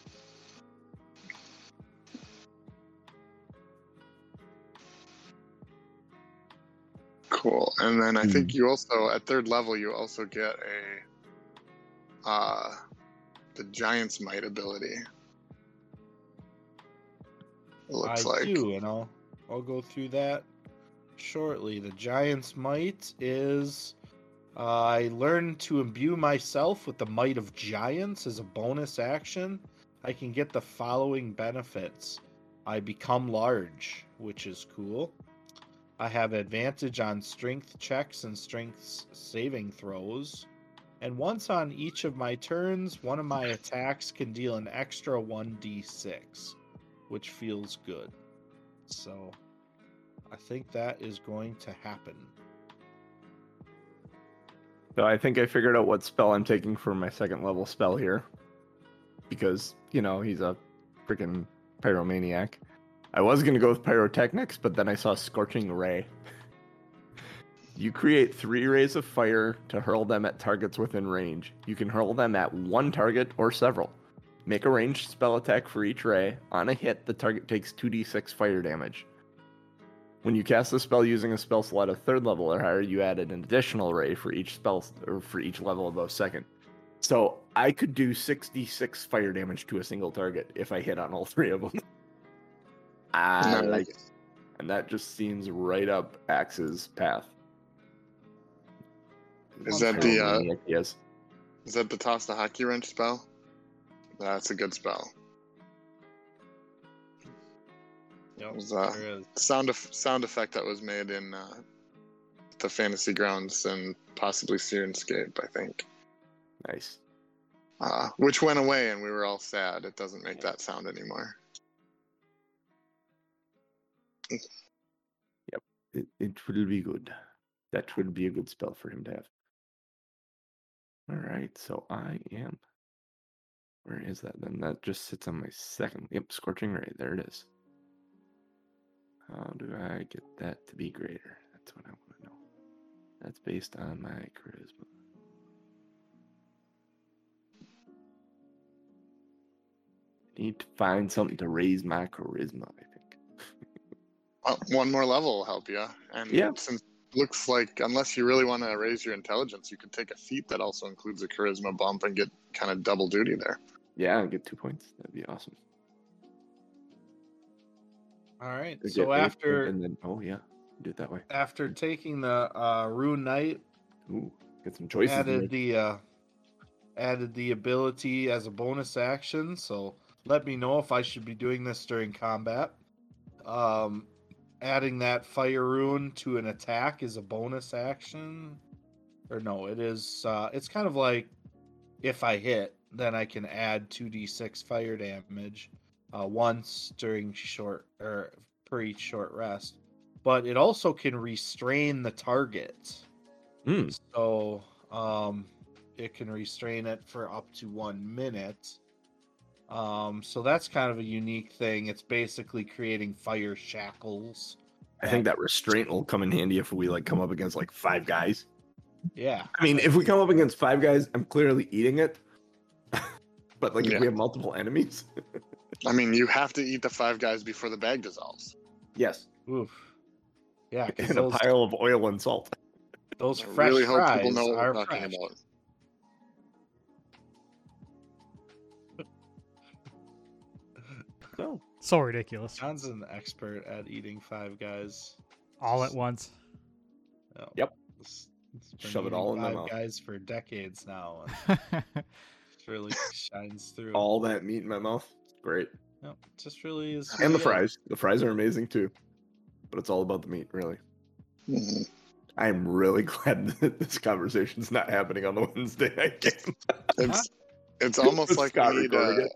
Cool. And then I think you also, at third level, you also get a the Giant's Might ability. It looks like. I do, and I'll go through that shortly. The Giant's Might is I learn to imbue myself with the might of giants as a bonus action. I can get the following benefits. I become large, which is cool. I have advantage on strength checks and strength saving throws. And once on each of my turns, one of my attacks can deal an extra 1d6, which feels good. So I think that is going to happen. So I think I figured out what spell I'm taking for my second level spell here. Because, you know, he's a freaking pyromaniac. I was going to go with pyrotechnics, but then I saw Scorching Ray. You create 3 rays of fire to hurl them at targets within range. You can hurl them at one target or several. Make a ranged spell attack for each ray. On a hit, the target takes 2d6 fire damage. When you cast the spell using a spell slot of 3rd level or higher, you add an additional ray for each spell or for each level above 2nd. So I could do 6d6 fire damage to a single target if I hit on all 3 of them. I like it. And that just seems right up Axe's path. Is that the yes? Is that the toss the hockey wrench spell? That's a good spell. Yep, it was, sound effect that was made in the Fantasy Grounds and possibly Sirenscape, I think. Nice. Which went away, and we were all sad. It doesn't make that sound anymore. Yep, it will be good. That would be a good spell for him to have. Alright, so I am... Where is that then? That just sits on my second... Yep, Scorching Ray. There it is. How do I get that to be greater? That's what I want to know. That's based on my charisma. I need to find something to raise my charisma, I think. One more level will help you. And since it looks like, unless you really want to raise your intelligence, you could take a feat that also includes a charisma bump and get kind of double duty there. Yeah, I'll get 2 points. That'd be awesome. All right, so after... And then, do it that way. After taking the Rune Knight... Ooh, get some choices. Added the ability as a bonus action, so let me know if I should be doing this during combat. Adding that Fire Rune to an attack is a bonus action. Or no, it is... it's kind of like if I hit, then I can add 2d6 fire damage. Once during short or per each short rest, but it also can restrain the target. So it can restrain it for up to 1 minute. So that's kind of a unique thing. It's basically creating fire shackles. I think that restraint will come in handy if we come up against 5 guys. Yeah, I mean, if we come up against 5 guys, I'm clearly eating it. But if we have multiple enemies. I mean, you have to eat the 5 guys before the bag dissolves. Yes. Oof. Yeah. And a pile of oil and salt. Those fresh really fries hope people know what are we're talking fresh. About. No. So ridiculous. John's an expert at eating 5 guys. All at once. Oh, yep. Shove it all in the mouth. 5 guys for decades now. It really shines through. All that meat in my mouth. Great. No, it just really is. And the fries. The fries are amazing too. But it's all about the meat, really. Mm-hmm. I'm really glad that this conversation's not happening on the Wednesday night game. It's almost like we need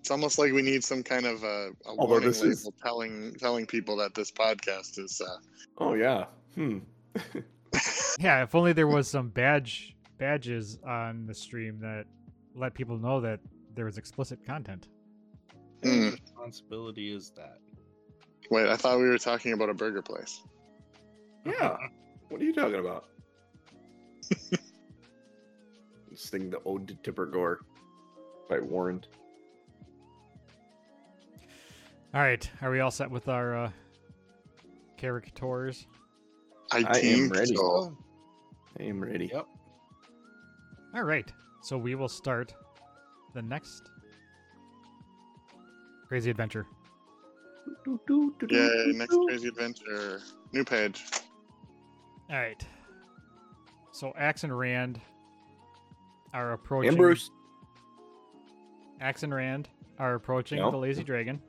it's almost like we need some kind of a warning label telling people that this podcast is. Oh yeah. Yeah. If only there was some badges on the stream that let people know that there was explicit content. Whose responsibility is that? Wait, I thought we were talking about a burger place. Yeah. What are you talking about? Sing the Ode to Tipper Gore by Warren. All right. Are we all set with our caricatures? I am ready. So. I am ready. Yep. All right. So we will start the next crazy adventure. Yay, next crazy adventure. New page. All right. So Axe and Rand are approaching. And Bruce. Axe and Rand are approaching the Lazy Dragon.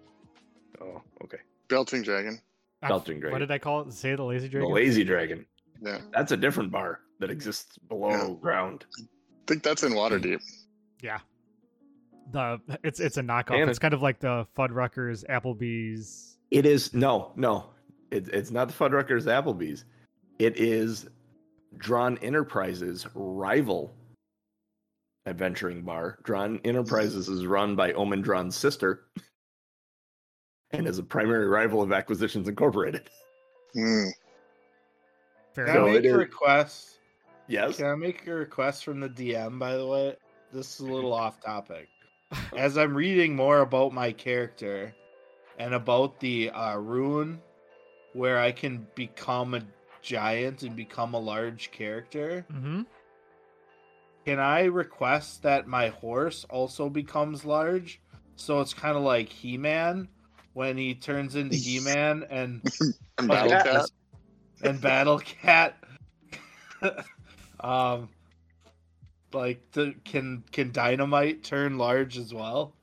Oh, okay. Belching Dragon. Belching Dragon. What did I call it? Say the Lazy Dragon? The Lazy Dragon. Yeah. That's a different bar that exists below ground. I think that's in Waterdeep. Yeah. It's a knockoff. And it's kind of like the Fuddruckers, Applebee's. It is. No. It's not the Fuddruckers, Applebee's. It is Drone Enterprises' rival adventuring bar. Drone Enterprises is run by Omen Drone's sister and is a primary rival of Acquisitions Incorporated. Can I make a request? Yes. Can I make a request from the DM, by the way? This is a little off topic. As I'm reading more about my character and about the rune where I can become a giant and become a large character, can I request that my horse also becomes large? So it's kind of like He-Man when he turns into He-Man and Battle Cat. Like, can Dynamite turn large as well?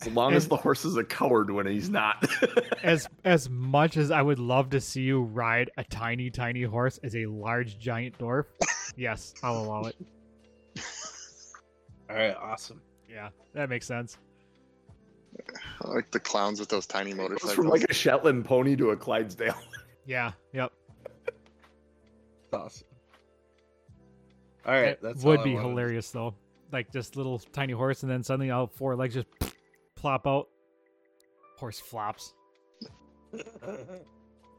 As long as the horse is a coward when he's not. as much as I would love to see you ride a tiny, tiny horse as a large, giant dwarf, yes, I'll allow it. All right, awesome. Yeah, that makes sense. I like the clowns with those tiny motorcycles. From like a Shetland pony to a Clydesdale. Yeah, yep. That's awesome. All right, that would be hilarious though. Like just little tiny horse, and then suddenly all four legs just plop out. Horse flops.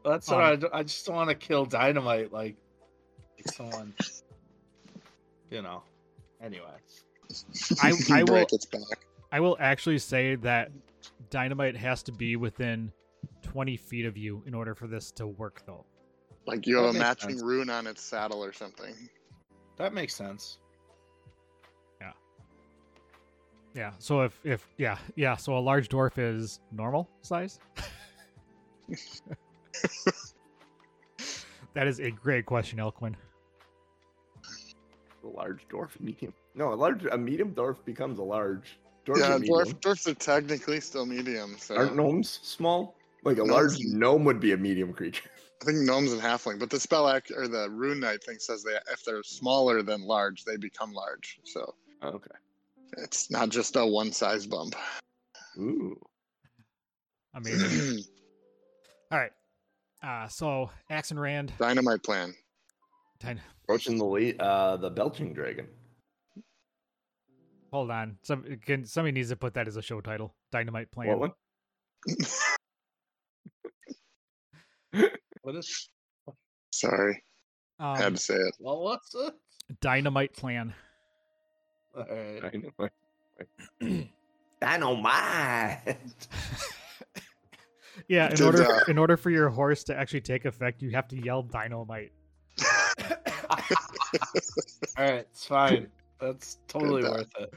That's what I just don't want to kill Dynamite like someone. You know. Anyway, I will actually say that Dynamite has to be within 20 feet of you in order for this to work though. Like you have a matching rune on its saddle or something. That makes sense. Yeah. Yeah. So so a large dwarf is normal size. That is a great question, Elquin. A large dwarf medium. No, a medium dwarf becomes a large dwarf. Yeah, dwarfs are technically still medium. So. Aren't gnomes small? Like a large gnome would be a medium creature. I think gnomes and halfling, but the the Rune Knight thing says that if they're smaller than large, they become large. So okay, it's not just a one size bump. Ooh, amazing! All right, so Axe and Rand, Dynamite plan. Approaching the Belching Dragon. Hold on, somebody needs to put that as a show title. Dynamite plan. What one? What is? Sorry, had to say it. Well, what's it? Dynamite plan. All right. Dynamite. Yeah, in order for your horse to actually take effect, you have to yell dynamite. All right, it's fine. That's totally worth it.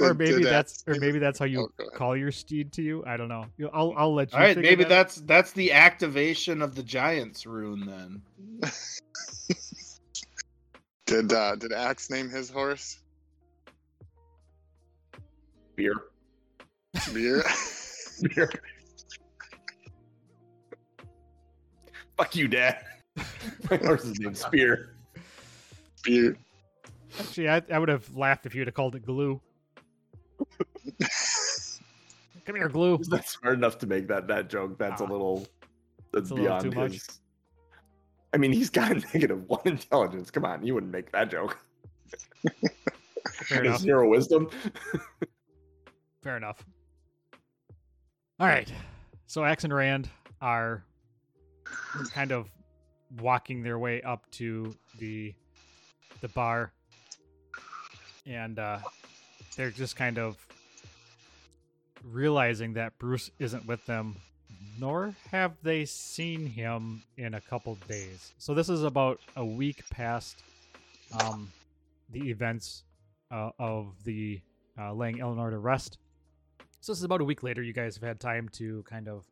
Or maybe that's how you call your steed to you. I don't know. I'll let you. All right, maybe that's the activation of the giant's rune then. Did Axe name his horse? Spear. Fuck you, Dad. My horse is named Spear. Spear. Actually, I would have laughed if you would have called it Glue. Come here, Glue. He's not smart enough to make that joke. That's a little... That's beyond too much. I mean, he's got a -1 intelligence. Come on, you wouldn't make that joke. Fair enough. Zero wisdom. Fair enough. All right. So Axe and Rand are kind of walking their way up to the bar. And they're just kind of realizing that Bruce isn't with them, nor have they seen him in a couple days. So this is about a week past the events of the laying Eleanor to rest. So this is about a week later. You guys have had time to kind of,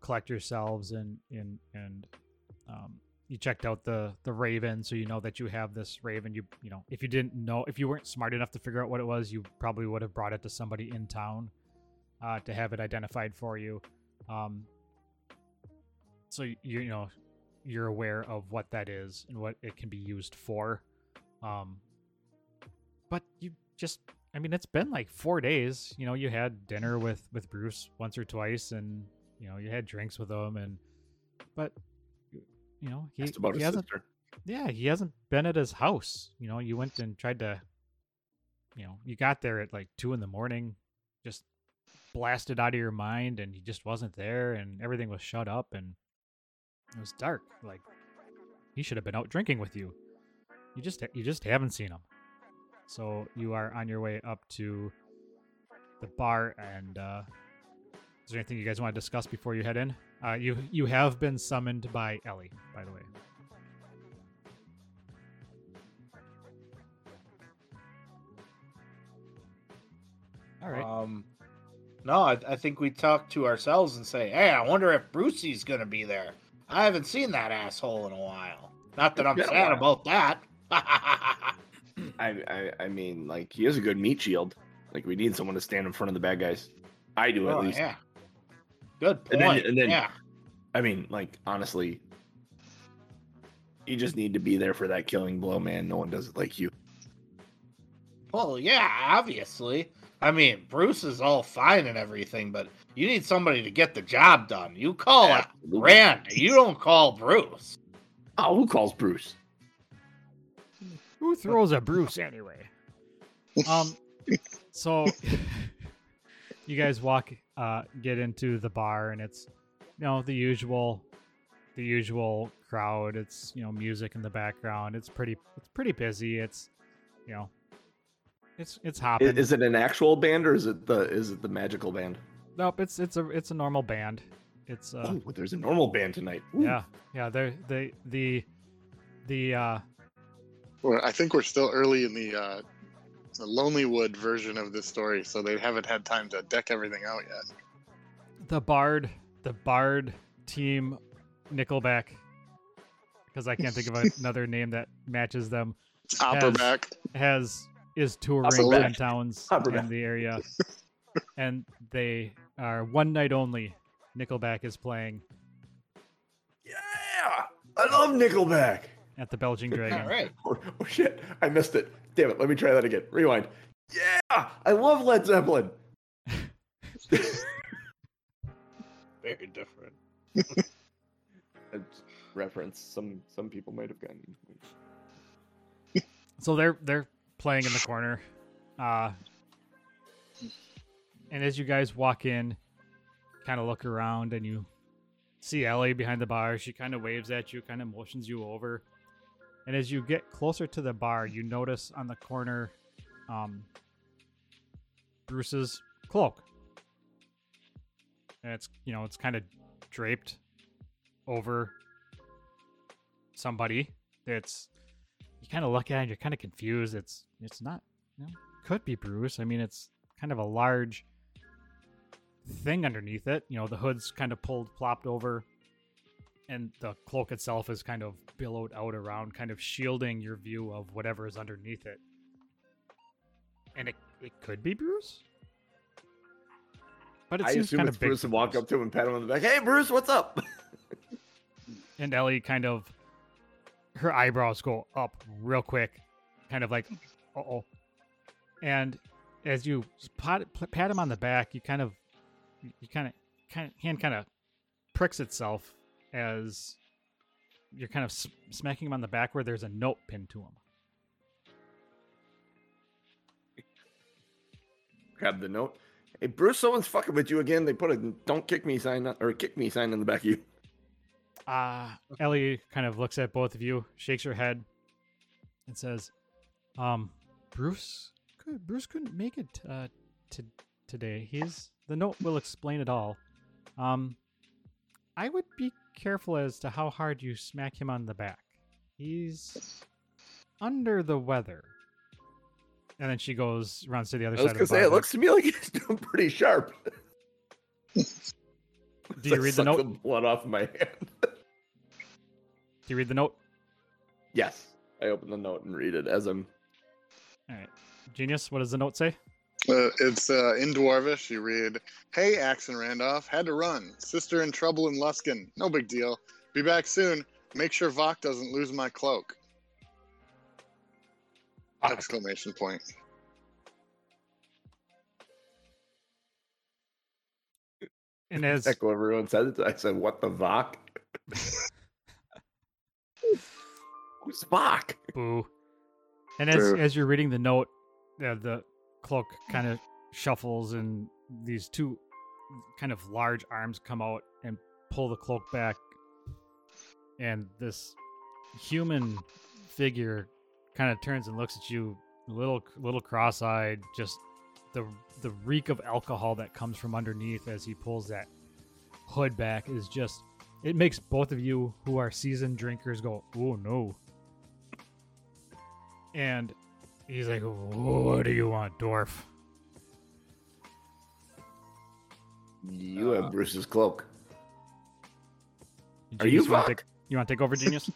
collect yourselves and you checked out the raven. So you know that you have this raven. You know, if you weren't smart enough to figure out what it was, you probably would have brought it to somebody in town to have it identified for you. So you're aware of what that is and what it can be used for. But it's been like 4 days. You had dinner with Bruce once or twice, and you had drinks with him, but he hasn't. Sister. Yeah, he hasn't been at his house. You went and tried to. You got there at like 2 a.m, just blasted out of your mind, and he just wasn't there, and everything was shut up, and it was dark. Like, he should have been out drinking with you. You just haven't seen him. So you are on your way up to the bar, and is there anything you guys want to discuss before you head in? You have been summoned by Ellie, by the way. All right. No, I think we talk to ourselves and say, hey, I wonder if Brucey's going to be there. I haven't seen that asshole in a while. Not that I'm sad about that. I mean, like, he has a good meat shield. Like, we need someone to stand in front of the bad guys. I do, at least. Yeah. Good point. And then yeah. I mean, like, honestly, you just need to be there for that killing blow, man. No one does it like you. Well, yeah, obviously. I mean, Bruce is all fine and everything, but you need somebody to get the job done. You call it Rand. You don't call Bruce. Oh, who calls Bruce? Who throws a Bruce anyway? So you guys walk, get into the bar, and it's, the usual crowd. It's, music in the background. It's pretty busy. It's, it's hopping. Is it an actual band, or is it the magical band? Nope. It's a normal band. It's ooh, there's a normal band tonight. Ooh. Yeah. I think we're still early in the Lonelywood version of this story, so they haven't had time to deck everything out yet. The Bard team Nickelback, because I can't think of another name that matches them. Hopperback is touring in towns in the area, and they are one night only. Nickelback is playing. Yeah, I love Nickelback. At the Belching Dragon. All right. Oh, shit. I missed it. Damn it. Let me try that again. Rewind. Yeah. I love Led Zeppelin. Very different. Reference. Some people might have gotten. So they're playing in the corner. And as you guys walk in, kind of look around, and you see Ellie behind the bar. She kind of waves at you, kind of motions you over. And as you get closer to the bar, you notice on the corner Bruce's cloak. And it's kind of draped over somebody. That's, you kind of look at it and you're kind of confused. It's not, could be Bruce. I mean, it's kind of a large thing underneath it. The hood's kind of plopped over, and the cloak itself is kind of billowed out around, kind of shielding your view of whatever is underneath it. And it could be Bruce, but it seems kind of big. Bruce would walk up to him and pat him on the back. Hey, Bruce, what's up? And Ellie kind of, her eyebrows go up real quick, kind of like, uh-oh. And as you pat him on the back, your hand pricks itself as you're kind of smacking him on the back where there's a note pinned to him. Grab the note. Hey, Bruce, someone's fucking with you again. They put a don't kick me sign or kick me sign on the back of you. Ellie kind of looks at both of you, shakes her head, and says, Bruce couldn't make it today. The note will explain it all. I would be careful as to how hard you smack him on the back. He's under the weather. And then she goes, runs to the other side of the bar. I was going to say, it looks to me like he's doing pretty sharp. Do you read the note? I sucked the blood off my hand. Do you read the note? Yes. I open the note and read it as I'm... All right. Genius, what does the note say? It's in Dwarvish. You read, "Hey, Axe and Randolph, had to run. Sister in trouble in Luskan. No big deal. Be back soon. Make sure Vok doesn't lose my cloak." Exclamation point. And as everyone said it, I said, "What the Vok?" Who's Vok? Boo. And as you're reading the note, the cloak kind of shuffles, and these two kind of large arms come out and pull the cloak back, and this human figure kind of turns and looks at you, little cross-eyed, just the reek of alcohol that comes from underneath as he pulls that hood back is just, it makes both of you who are seasoned drinkers go, "Oh no." And he's like, "What do you want, dwarf?" You have Bruce's cloak. Genius, are you Vok? You want to take over, Genius?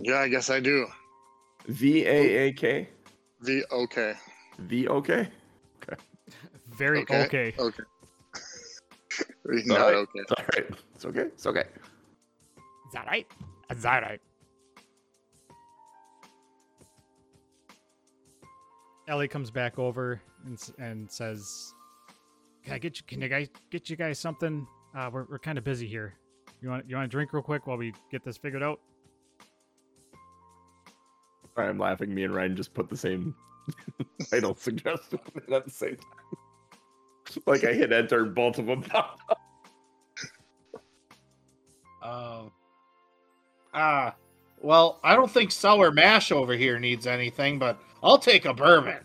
Yeah, I guess I do. Vaak? Vok. Vok? Okay. Very okay. Okay. It's not right. Okay. It's all right. It's okay. It's okay. It's all right. It's all right. Ellie comes back over and says, "Can I get you guys something? We're kind of busy here. You want to drink real quick while we get this figured out?" Sorry, I'm laughing. Me and Ryan just put the same title suggestion at the same time. Like I hit enter, both of them popped up. Well, I don't think Sour Mash over here needs anything, but I'll take a bourbon.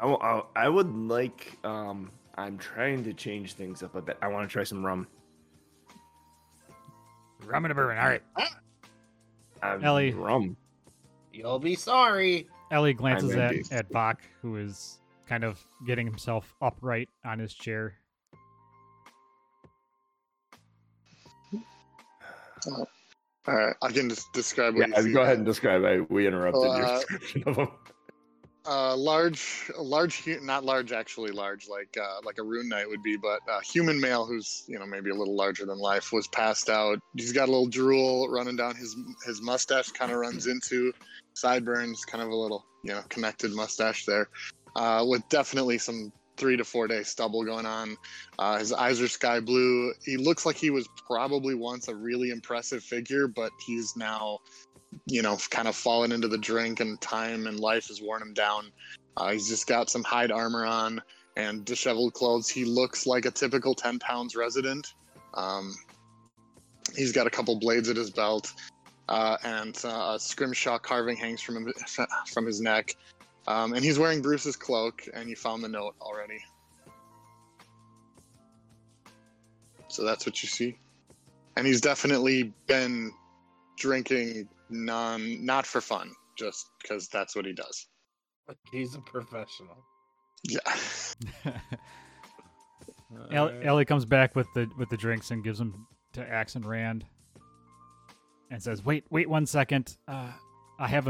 I would like... I'm trying to change things up a bit. I want to try some rum. Rum and a bourbon, all right. Ellie. Rum. You'll be sorry. Ellie glances at Vok, who is kind of getting himself upright on his chair. All right, I can just describe what you see. Go ahead and describe. We interrupted your description of him. Large, like a Rune Knight would be, but human male who's, maybe a little larger than life, was passed out. He's got a little drool running down his mustache, kind of runs into sideburns, kind of a little, connected mustache there, with definitely some 3 to 4 day stubble going on. His eyes are sky blue. He looks like he was probably once a really impressive figure, but he's now... kind of fallen into the drink, and time and life has worn him down. He's just got some hide armor on and disheveled clothes. He looks like a typical 10 pounds resident. He's got a couple blades at his belt, and a scrimshaw carving hangs from his neck. And he's wearing Bruce's cloak, and you found the note already. So that's what you see. And he's definitely been drinking... not for fun, just because that's what he does. He's a professional. Yeah. Ellie comes back with the drinks and gives them to Axe and Rand, and says, "Wait 1 second. I have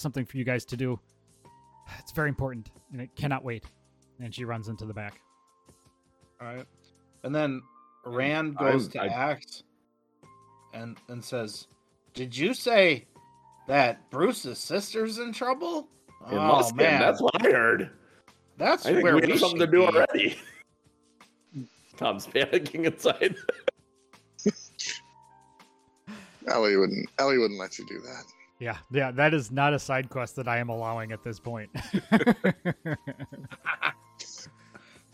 something for you guys to do. It's very important, and it cannot wait. And she runs into the back. All right. And then Rand goes to Axe and says, "Did you say that Bruce's sister's in trouble? In Luskan, man. That's what I heard. That's I think where we have something to do already." Tom's panicking inside. Ellie wouldn't let you do that. Yeah, that is not a side quest that I am allowing at this point.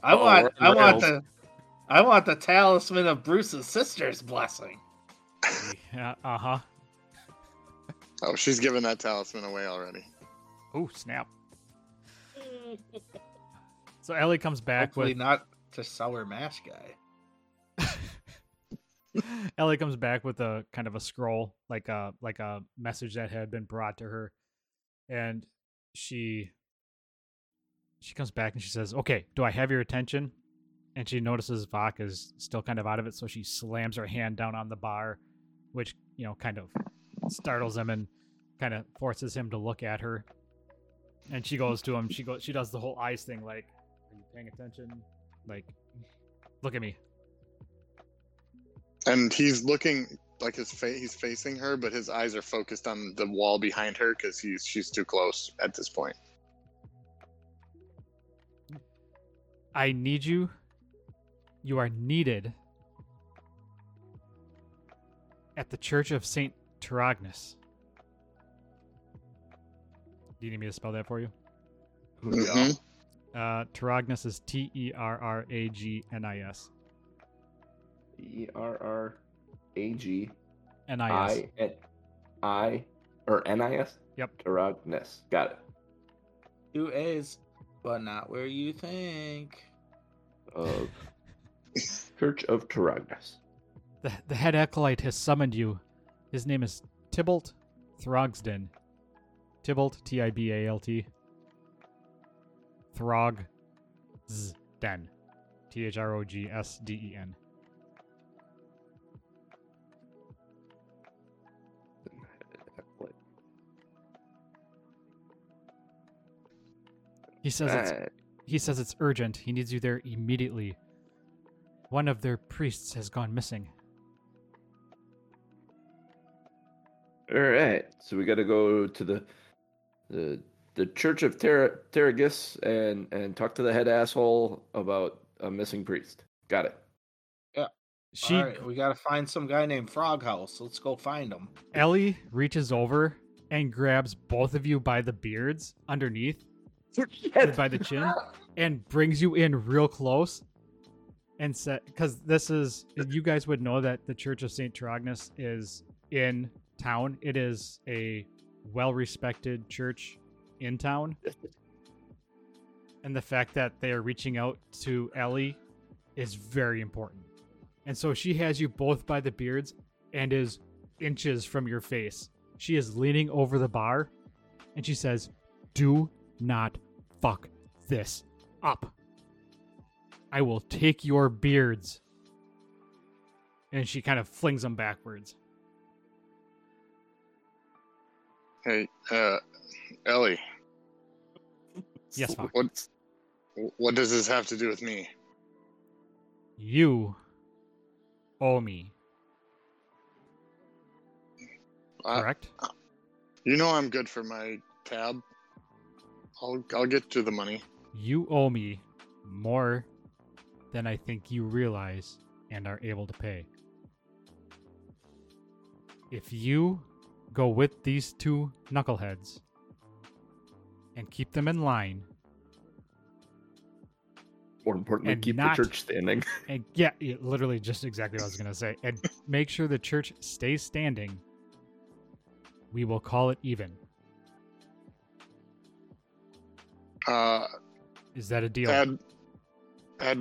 I want the Talisman of Bruce's sister's blessing. Yeah, uh-huh. Oh, she's given that talisman away already. Oh, snap. So Ellie comes back Hopefully with... not to sell her mash guy. Ellie comes back with a kind of a scroll, like a message that had been brought to her. And she comes back and she says, "Okay, do I have your attention?" And she notices Vok is still kind of out of it, so she slams her hand down on the bar, which, kind of startles him and kind of forces him to look at her. And she goes to him. She does the whole eyes thing, like, "Are you paying attention? Like, look at me." And he's looking, like he's facing her, but his eyes are focused on the wall behind her because she's too close at this point. "I need you. You are needed at the Church of St. Terragnis." Do you need me to spell that for you? Mm-hmm. Terragnis is Terragnis. Terragnis. I or N-I-S? Yep. Terragnis. Got it. Two A's, but not where you think. Church of Terragnis. The head acolyte has summoned you. His name is Tybalt Throgsden. Tybalt, T-I-B-A-L-T. Throgsden. T-H-R-O-G-S-D-E-N. He says it's urgent. He needs you there immediately. One of their priests has gone missing. All right, so we got to go to the Church of Terragnis and talk to the head asshole about a missing priest. Got it. Yeah. All right, we got to find some guy named Froghouse. Let's go find him. Ellie reaches over and grabs both of you by the beards underneath, yes, by the chin, and brings you in real close. And said, because this is, you guys would know that the Church of St. Terragnis is in town. It is a well-respected church in town. And the fact that they are reaching out to Ellie is very important. And so she has you both by the beards and is inches from your face. She is leaning over the bar and she says, "Do not fuck this up. I will take your beards." And she kind of flings them backwards. Hey, Ellie. Yes, Vok. What does this have to do with me? You owe me. Correct? I'm good for my tab. I'll get to the money. You owe me more than I think you realize and are able to pay. If you go with these two knuckleheads and keep them in line, or importantly, keep the church standing. And yeah, literally just exactly what I was going to say. And make sure the church stays standing. We will call it even. Is that a deal? Add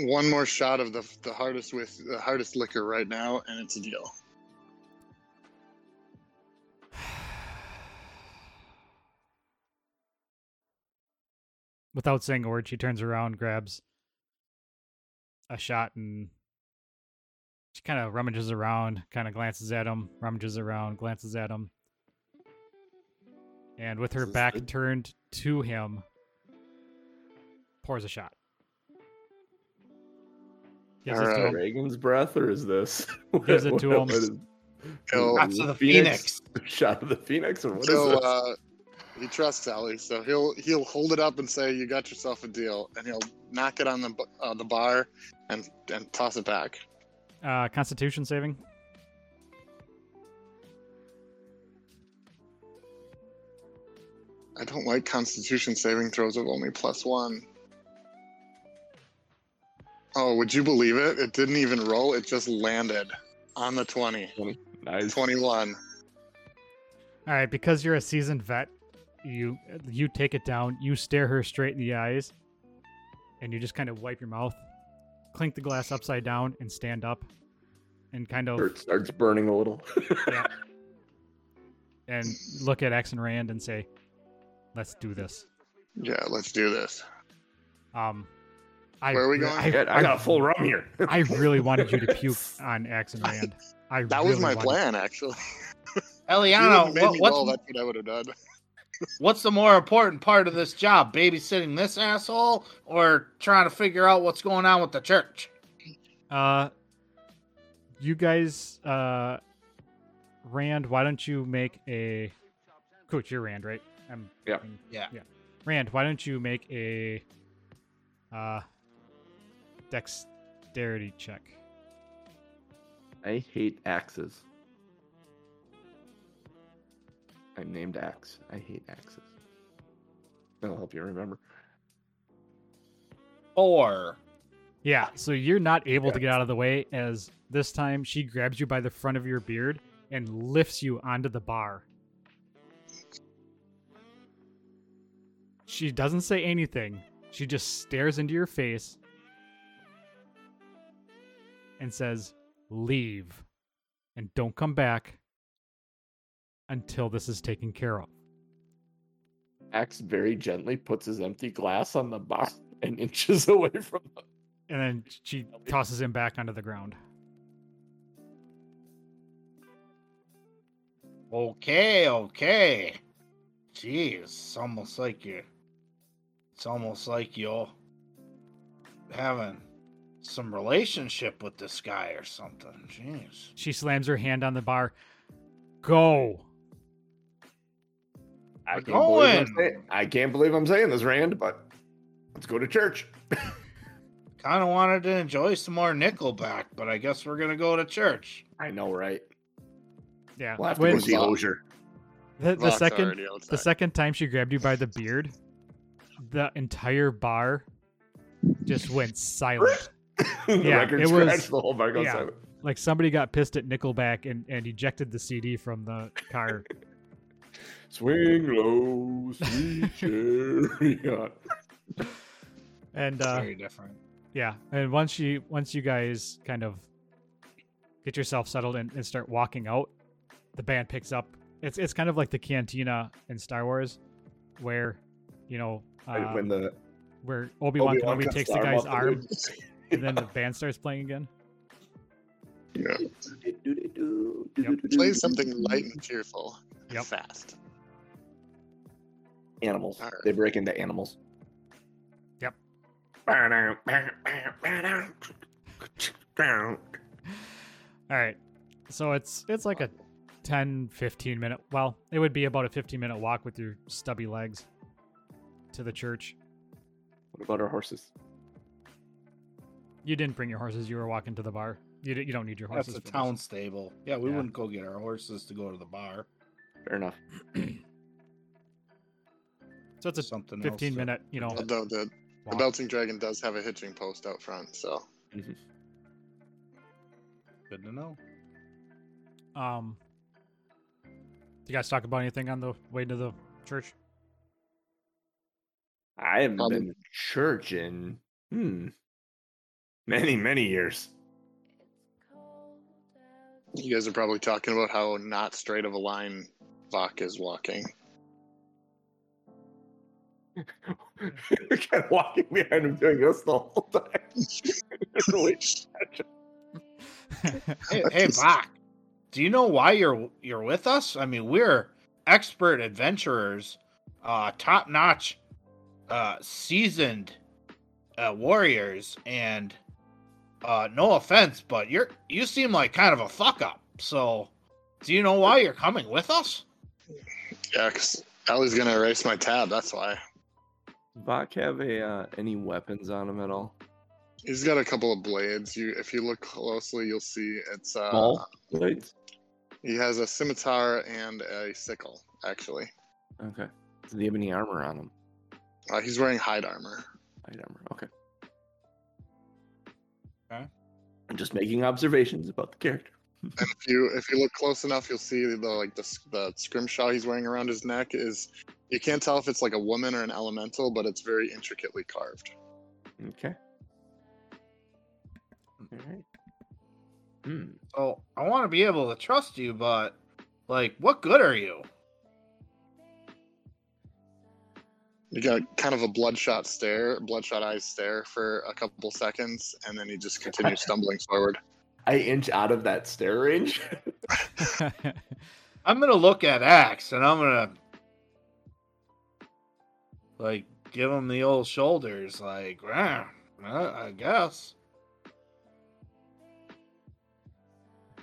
one more shot of the hardest liquor right now, and it's a deal. Without saying a word, she turns around, grabs a shot, and she kind of rummages around, kind of glances at him, rummages around, glances at him. And with her back turned to him, pours a shot. Reagan's breath, or is this? Gives it to him. Shots of the Phoenix. Shot of the Phoenix, or what so, is this? He trusts Ellie, so he'll hold it up and say, "You got yourself a deal," and he'll knock it on the bar and toss it back. Constitution saving. I don't like Constitution saving throws of only +1. Oh, would you believe it? It didn't even roll. It just landed on the 20. Nice. 21. All right, because you're a seasoned vet, you take it down. You stare her straight in the eyes, and you just kind of wipe your mouth, clink the glass upside down, and stand up, and kind of... It starts burning a little. Yeah. And look at Axe and Rand and say, "Let's do this." Yeah, let's do this. Where are we going? I got a full rum here. I really wanted you to puke on Axe and Rand. That was my plan, actually. Eliana, that's what I would have done. What's the more important part of this job? Babysitting this asshole or trying to figure out what's going on with the church? You guys, Rand, why don't you make a... Coach, you're Rand, right? Yeah. Rand, why don't you make a... dexterity check. I hate axes. I'm named Axe. I hate axes. That'll help you remember. 4. Yeah, so you're not able to get out of the way, as this time she grabs you by the front of your beard and lifts you onto the bar. She doesn't say anything. She just stares into your face and says, "Leave and don't come back until this is taken care of." Axe very gently puts his empty glass on the bar and inches away from him. And then she tosses him back onto the ground. Okay. Jeez, it's almost like you're having some relationship with this guy or something. Jeez. She slams her hand on the bar. Go. I can't believe I'm saying this, Rand, but let's go to church. Kind of wanted to enjoy some more Nickelback, but I guess we're going to go to church. I know, right? Yeah. We'll have to go see Osier. The second time she grabbed you by the beard, the entire bar just went silent. The whole bar goes silent. Like somebody got pissed at Nickelback and ejected the CD from the car. Swing low, sweet chariot. And very different. Yeah, and once you guys kind of get yourself settled and start walking out, the band picks up. It's kind of like the cantina in Star Wars, where where Obi-Wan Kenobi takes the guy's arm, and then the band starts playing again. Yeah. Yep. Play something light and cheerful. Yep. Fast. Animals. Right. They break into animals. Yep. All right. So it's like a 10-15 minute. Well, it would be about a 15-minute walk with your stubby legs to the church. What about our horses? You didn't bring your horses. You were walking to the bar. You don't need your horses. That's a town stable. Yeah, we wouldn't go get our horses to go to the bar. Fair enough. So it's something 15-minute, Although the Belching Dragon does have a hitching post out front, so. Mm-hmm. Good to know. You guys talk about anything on the way to the church? I haven't been to church in many, many years. You guys are probably talking about how not straight of a line Vok is walking. We're kind of walking behind him doing this the whole time. Hey, Vok, do you know why you're with us? I mean, we're expert adventurers, top-notch, seasoned warriors, and no offense, but you seem like kind of a fuck up. So, do you know why you're coming with us? Yeah, because Ellie's gonna erase my tab. That's why. Does Vok have any weapons on him at all? He's got a couple of blades. If you look closely, you'll see it's small blades. He has a scimitar and a sickle, actually. Okay. Does he have any armor on him? He's wearing hide armor. Hide armor. Okay. Okay. I'm just making observations about the character. And if you look close enough, you'll see the scrimshaw he's wearing around his neck is. You can't tell if it's like a woman or an elemental, but it's very intricately carved. Okay. All right. Oh, I want to be able to trust you, but what good are you? You got kind of a bloodshot eyes stare for a couple seconds, and then he just continues stumbling forward. I inch out of that stare range. I'm gonna look at Axe, and I'm gonna give him the old shoulders, I guess.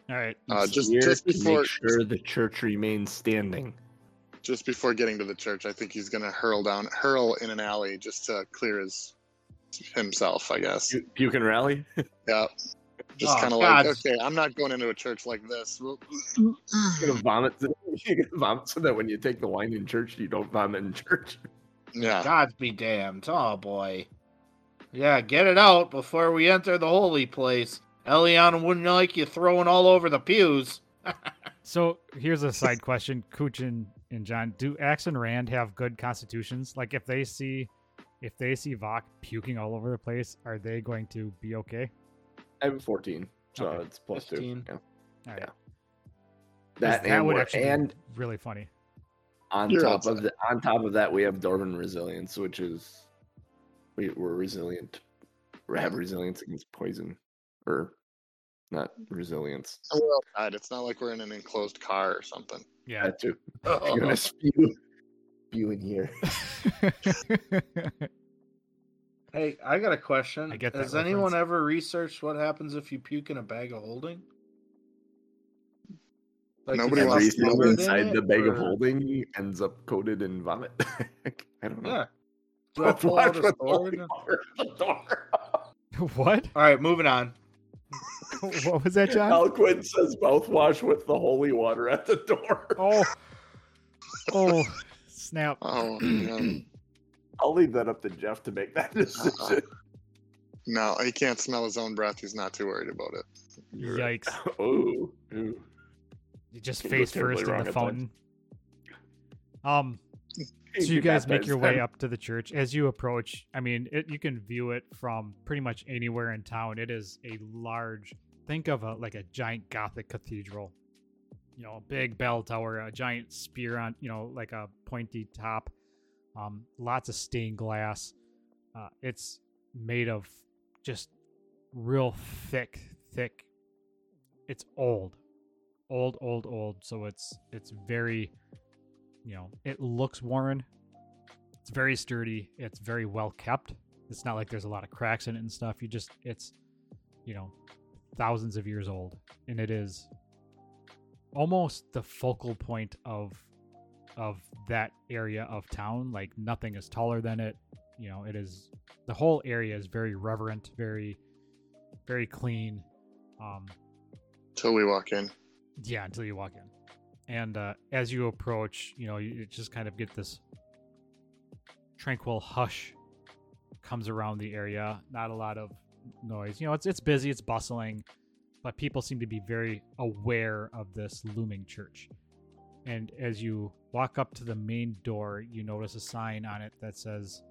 All right. Just before, make sure the church remains standing. Just before getting to the church, I think he's going to hurl in an alley just to clear himself, I guess. You can rally? Yeah. Just okay, I'm not going into a church like this. You're going to vomit so that when you take the wine in church, you don't vomit in church. Yeah. God be damned. Oh, boy. Yeah, get it out before we enter the holy place. Eliana wouldn't like you throwing all over the pews. So here's a side question, Cooch and John. Do Axe and Rand have good constitutions? Like if they see Vok puking all over the place, are they going to be okay? I'm 14, so okay. It's plus 15. 2. Yeah. All right. Yeah. That would actually be really funny. On top of that, we have Dorman resilience, which is we're resilient. We have resilience against poison. Or not resilience. We're outside. It's not like we're in an enclosed car or something. Yeah, that too. I'm gonna spew in here. Hey, I got a question. Has anyone ever researched what happens if you puke in a bag of holding? Nobody wants to go inside the bag of holding. Ends up coated in vomit. I don't know. Yeah. Do I pull out a sword? What? All right, moving on. What was that, John? Alquin says mouthwash with the holy water at the door. Oh, snap. Oh, man. I'll leave that up to Jeff to make that decision. No, he can't smell his own breath. He's not too worried about it. Yikes. Oh. You just face first in the fountain. So you guys make your way up to the church. As you approach, you can view it from pretty much anywhere in town. It is a large, think of a giant Gothic cathedral. You know, a big bell tower, a giant spear on, a pointy top. Lots of stained glass. It's made of just real thick. It's old. So it's very... it looks worn. It's very sturdy. It's very well kept. It's not like there's a lot of cracks in it and stuff. It's thousands of years old. And it is almost the focal point of that area of town. Like nothing is taller than it. It is, the whole area is very reverent, very, very clean. Till we walk in. Yeah, until you walk in. And as you approach, you just kind of get this tranquil hush comes around the area. Not a lot of noise. It's busy, it's bustling, but people seem to be very aware of this looming church. And as you walk up to the main door, you notice a sign on it that says,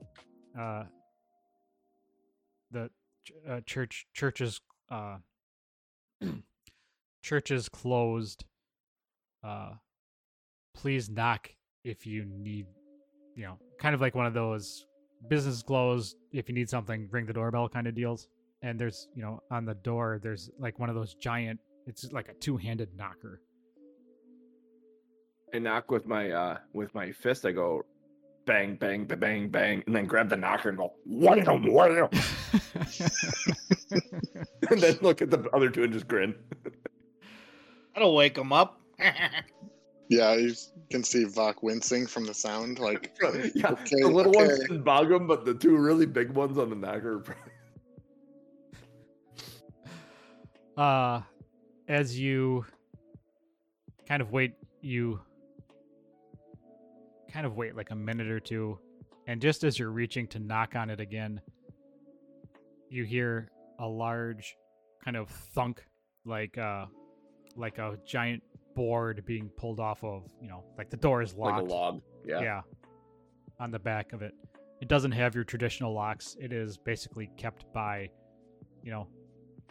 "Church is closed. Please knock if you need, kind of like one of those business closed. If you need something, ring the doorbell kind of deals." And there's, on the door, there's like one of those giant, it's like a two-handed knocker. I knock with my fist. I go, bang, bang, bang, bang, bang, and then grab the knocker and go, wham, wham. And then look at the other two and just grin. That'll wake him up. Yeah, you can see Vok wincing from the sound. Like, yeah, okay, the little ones didn't bog him, but the two really big ones on the knocker. As you kind of wait, you kind of wait like a minute or two, and just as you're reaching to knock on it again, you hear a large kind of thunk, like a giant board being pulled off of, you know, like the door is locked. Like a log, yeah. On the back of it. It doesn't have your traditional locks. It is basically kept by, you know,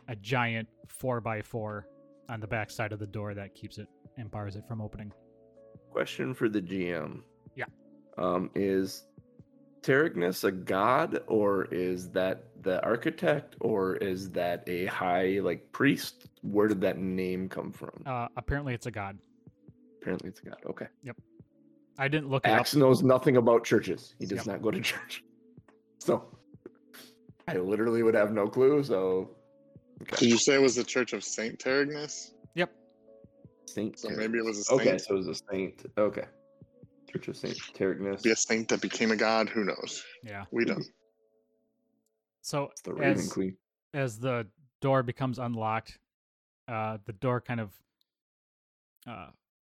a giant 4x4 on the back side of the door that keeps it and bars it from opening. Question for the GM. Yeah. Is Terragnis a god, or is that the architect, or is that a high, like, priest? Where did that name come from? Apparently it's a god. Apparently it's a god. Okay. Yep. I didn't look it up. Axe knows nothing about churches. He does not go to church. So I literally would have no clue, so... Okay. Did you say it was the Church of Saint Terragnis? Yep. Saint. So maybe it was a saint. Okay, so it was a saint. Okay. Church of Saint Terragnis. Be a saint that became a god. Who knows? Yeah. We don't. So the Raven Queen. As the door becomes unlocked, the door kind of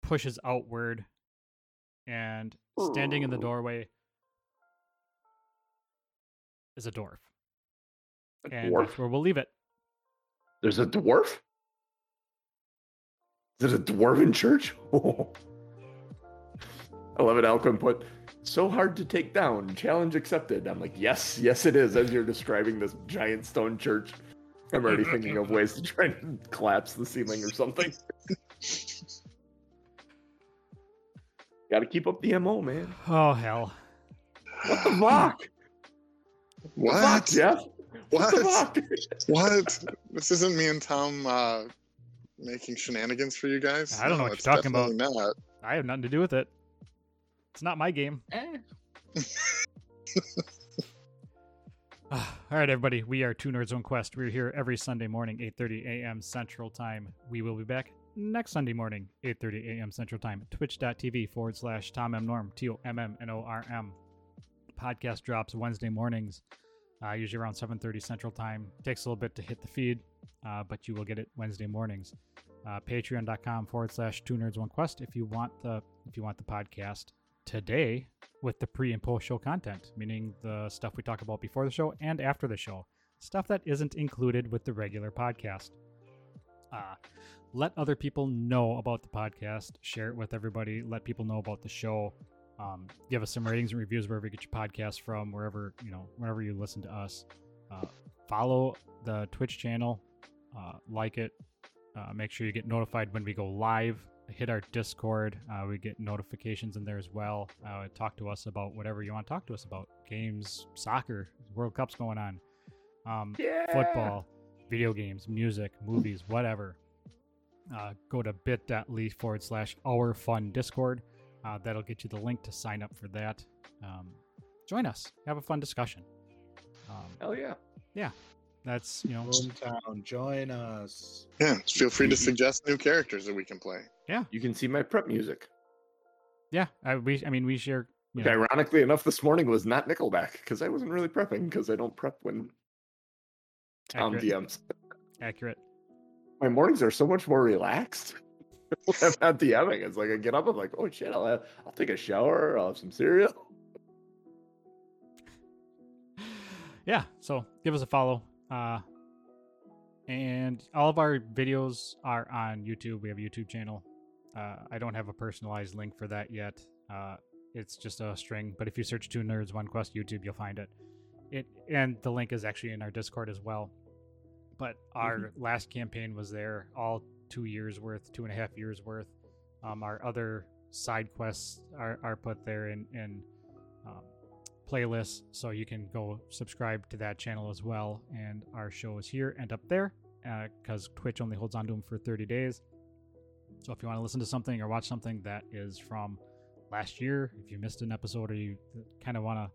pushes outward, and standing in the doorway is a dwarf. And that's where we'll leave it. There's a dwarf? There's a dwarven church? Oh. I love it. Alquin put, so hard to take down. Challenge accepted. I'm like, yes it is. As you're describing this giant stone church, I'm already thinking of ways to try and collapse the ceiling or something. Gotta keep up the MO, man. Oh, hell. What the fuck? What? Jeff? What? This isn't me and Tom making shenanigans for you guys. I don't know what you're talking about. Not. I have nothing to do with it. It's not my game. All right, everybody. We are Two Nerds One Quest. We're here every Sunday morning, 8:30 a.m. Central Time. We will be back next Sunday morning, 8:30 a.m. Central Time. Twitch.tv/TomMNorm, TOMMNORM. Podcast drops Wednesday mornings. Usually around 7:30 Central Time. Takes a little bit to hit the feed, but you will get it Wednesday mornings. Patreon.com/Two Nerds One Quest if you want the podcast today with the pre and post show content, meaning the stuff we talk about before the show and after the show, stuff that isn't included with the regular podcast. Let other people know about the podcast. Share it with everybody. Let people know about the show. Give us some ratings and reviews wherever you get your podcast from, wherever, you know, whenever you listen to us. Follow the Twitch channel, like it, make sure you get notified when we go live. Hit our Discord, we get notifications in there as well. Talk to us about whatever you want to talk to us about. Games, soccer, World Cup's going on, football, video games, music, movies, whatever. Go to bit.ly/OurFunDiscord. That'll get you the link to sign up for that. Join us. Have a fun discussion. Hell yeah. Yeah. That's, you know. Hometown, join us. Yeah. Feel free to suggest new characters that we can play. Yeah. You can see my prep music. Yeah. We share. You know. Ironically enough, this morning was not Nickelback because I wasn't really prepping because I don't prep when Tom DMs. Accurate. My mornings are so much more relaxed. I'm not DMing. It's like I get up, I'm like, oh shit, I'll take a shower, I'll have some cereal. Yeah, so give us a follow. And all of our videos are on YouTube. We have a YouTube channel. I don't have a personalized link for that yet. It's just a string, but if you search Two Nerds One Quest YouTube, you'll find it. And the link is actually in our Discord as well. But our last campaign was there, all 2 years worth, 2.5 years worth. Our other side quests are put there in playlists, so you can go subscribe to that channel as well. And our show is here and up there because Twitch only holds on to them for 30 days. So if you want to listen to something or watch something that is from last year. If you missed an episode or you kind of want to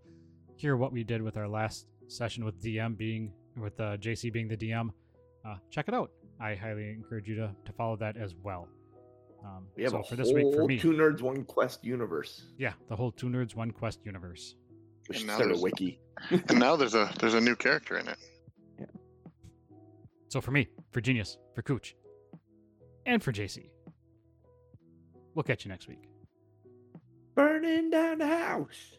hear what we did with our last session with JC being the DM, check it out. I highly encourage you to follow that as well. We have for this week, Two Nerds One Quest universe. Yeah, the whole Two Nerds One Quest universe. We should start a wiki. And now there's a new character in it. Yeah. So for me, for Genius, for Cooch, and for JC, we'll catch you next week. Burning down the house.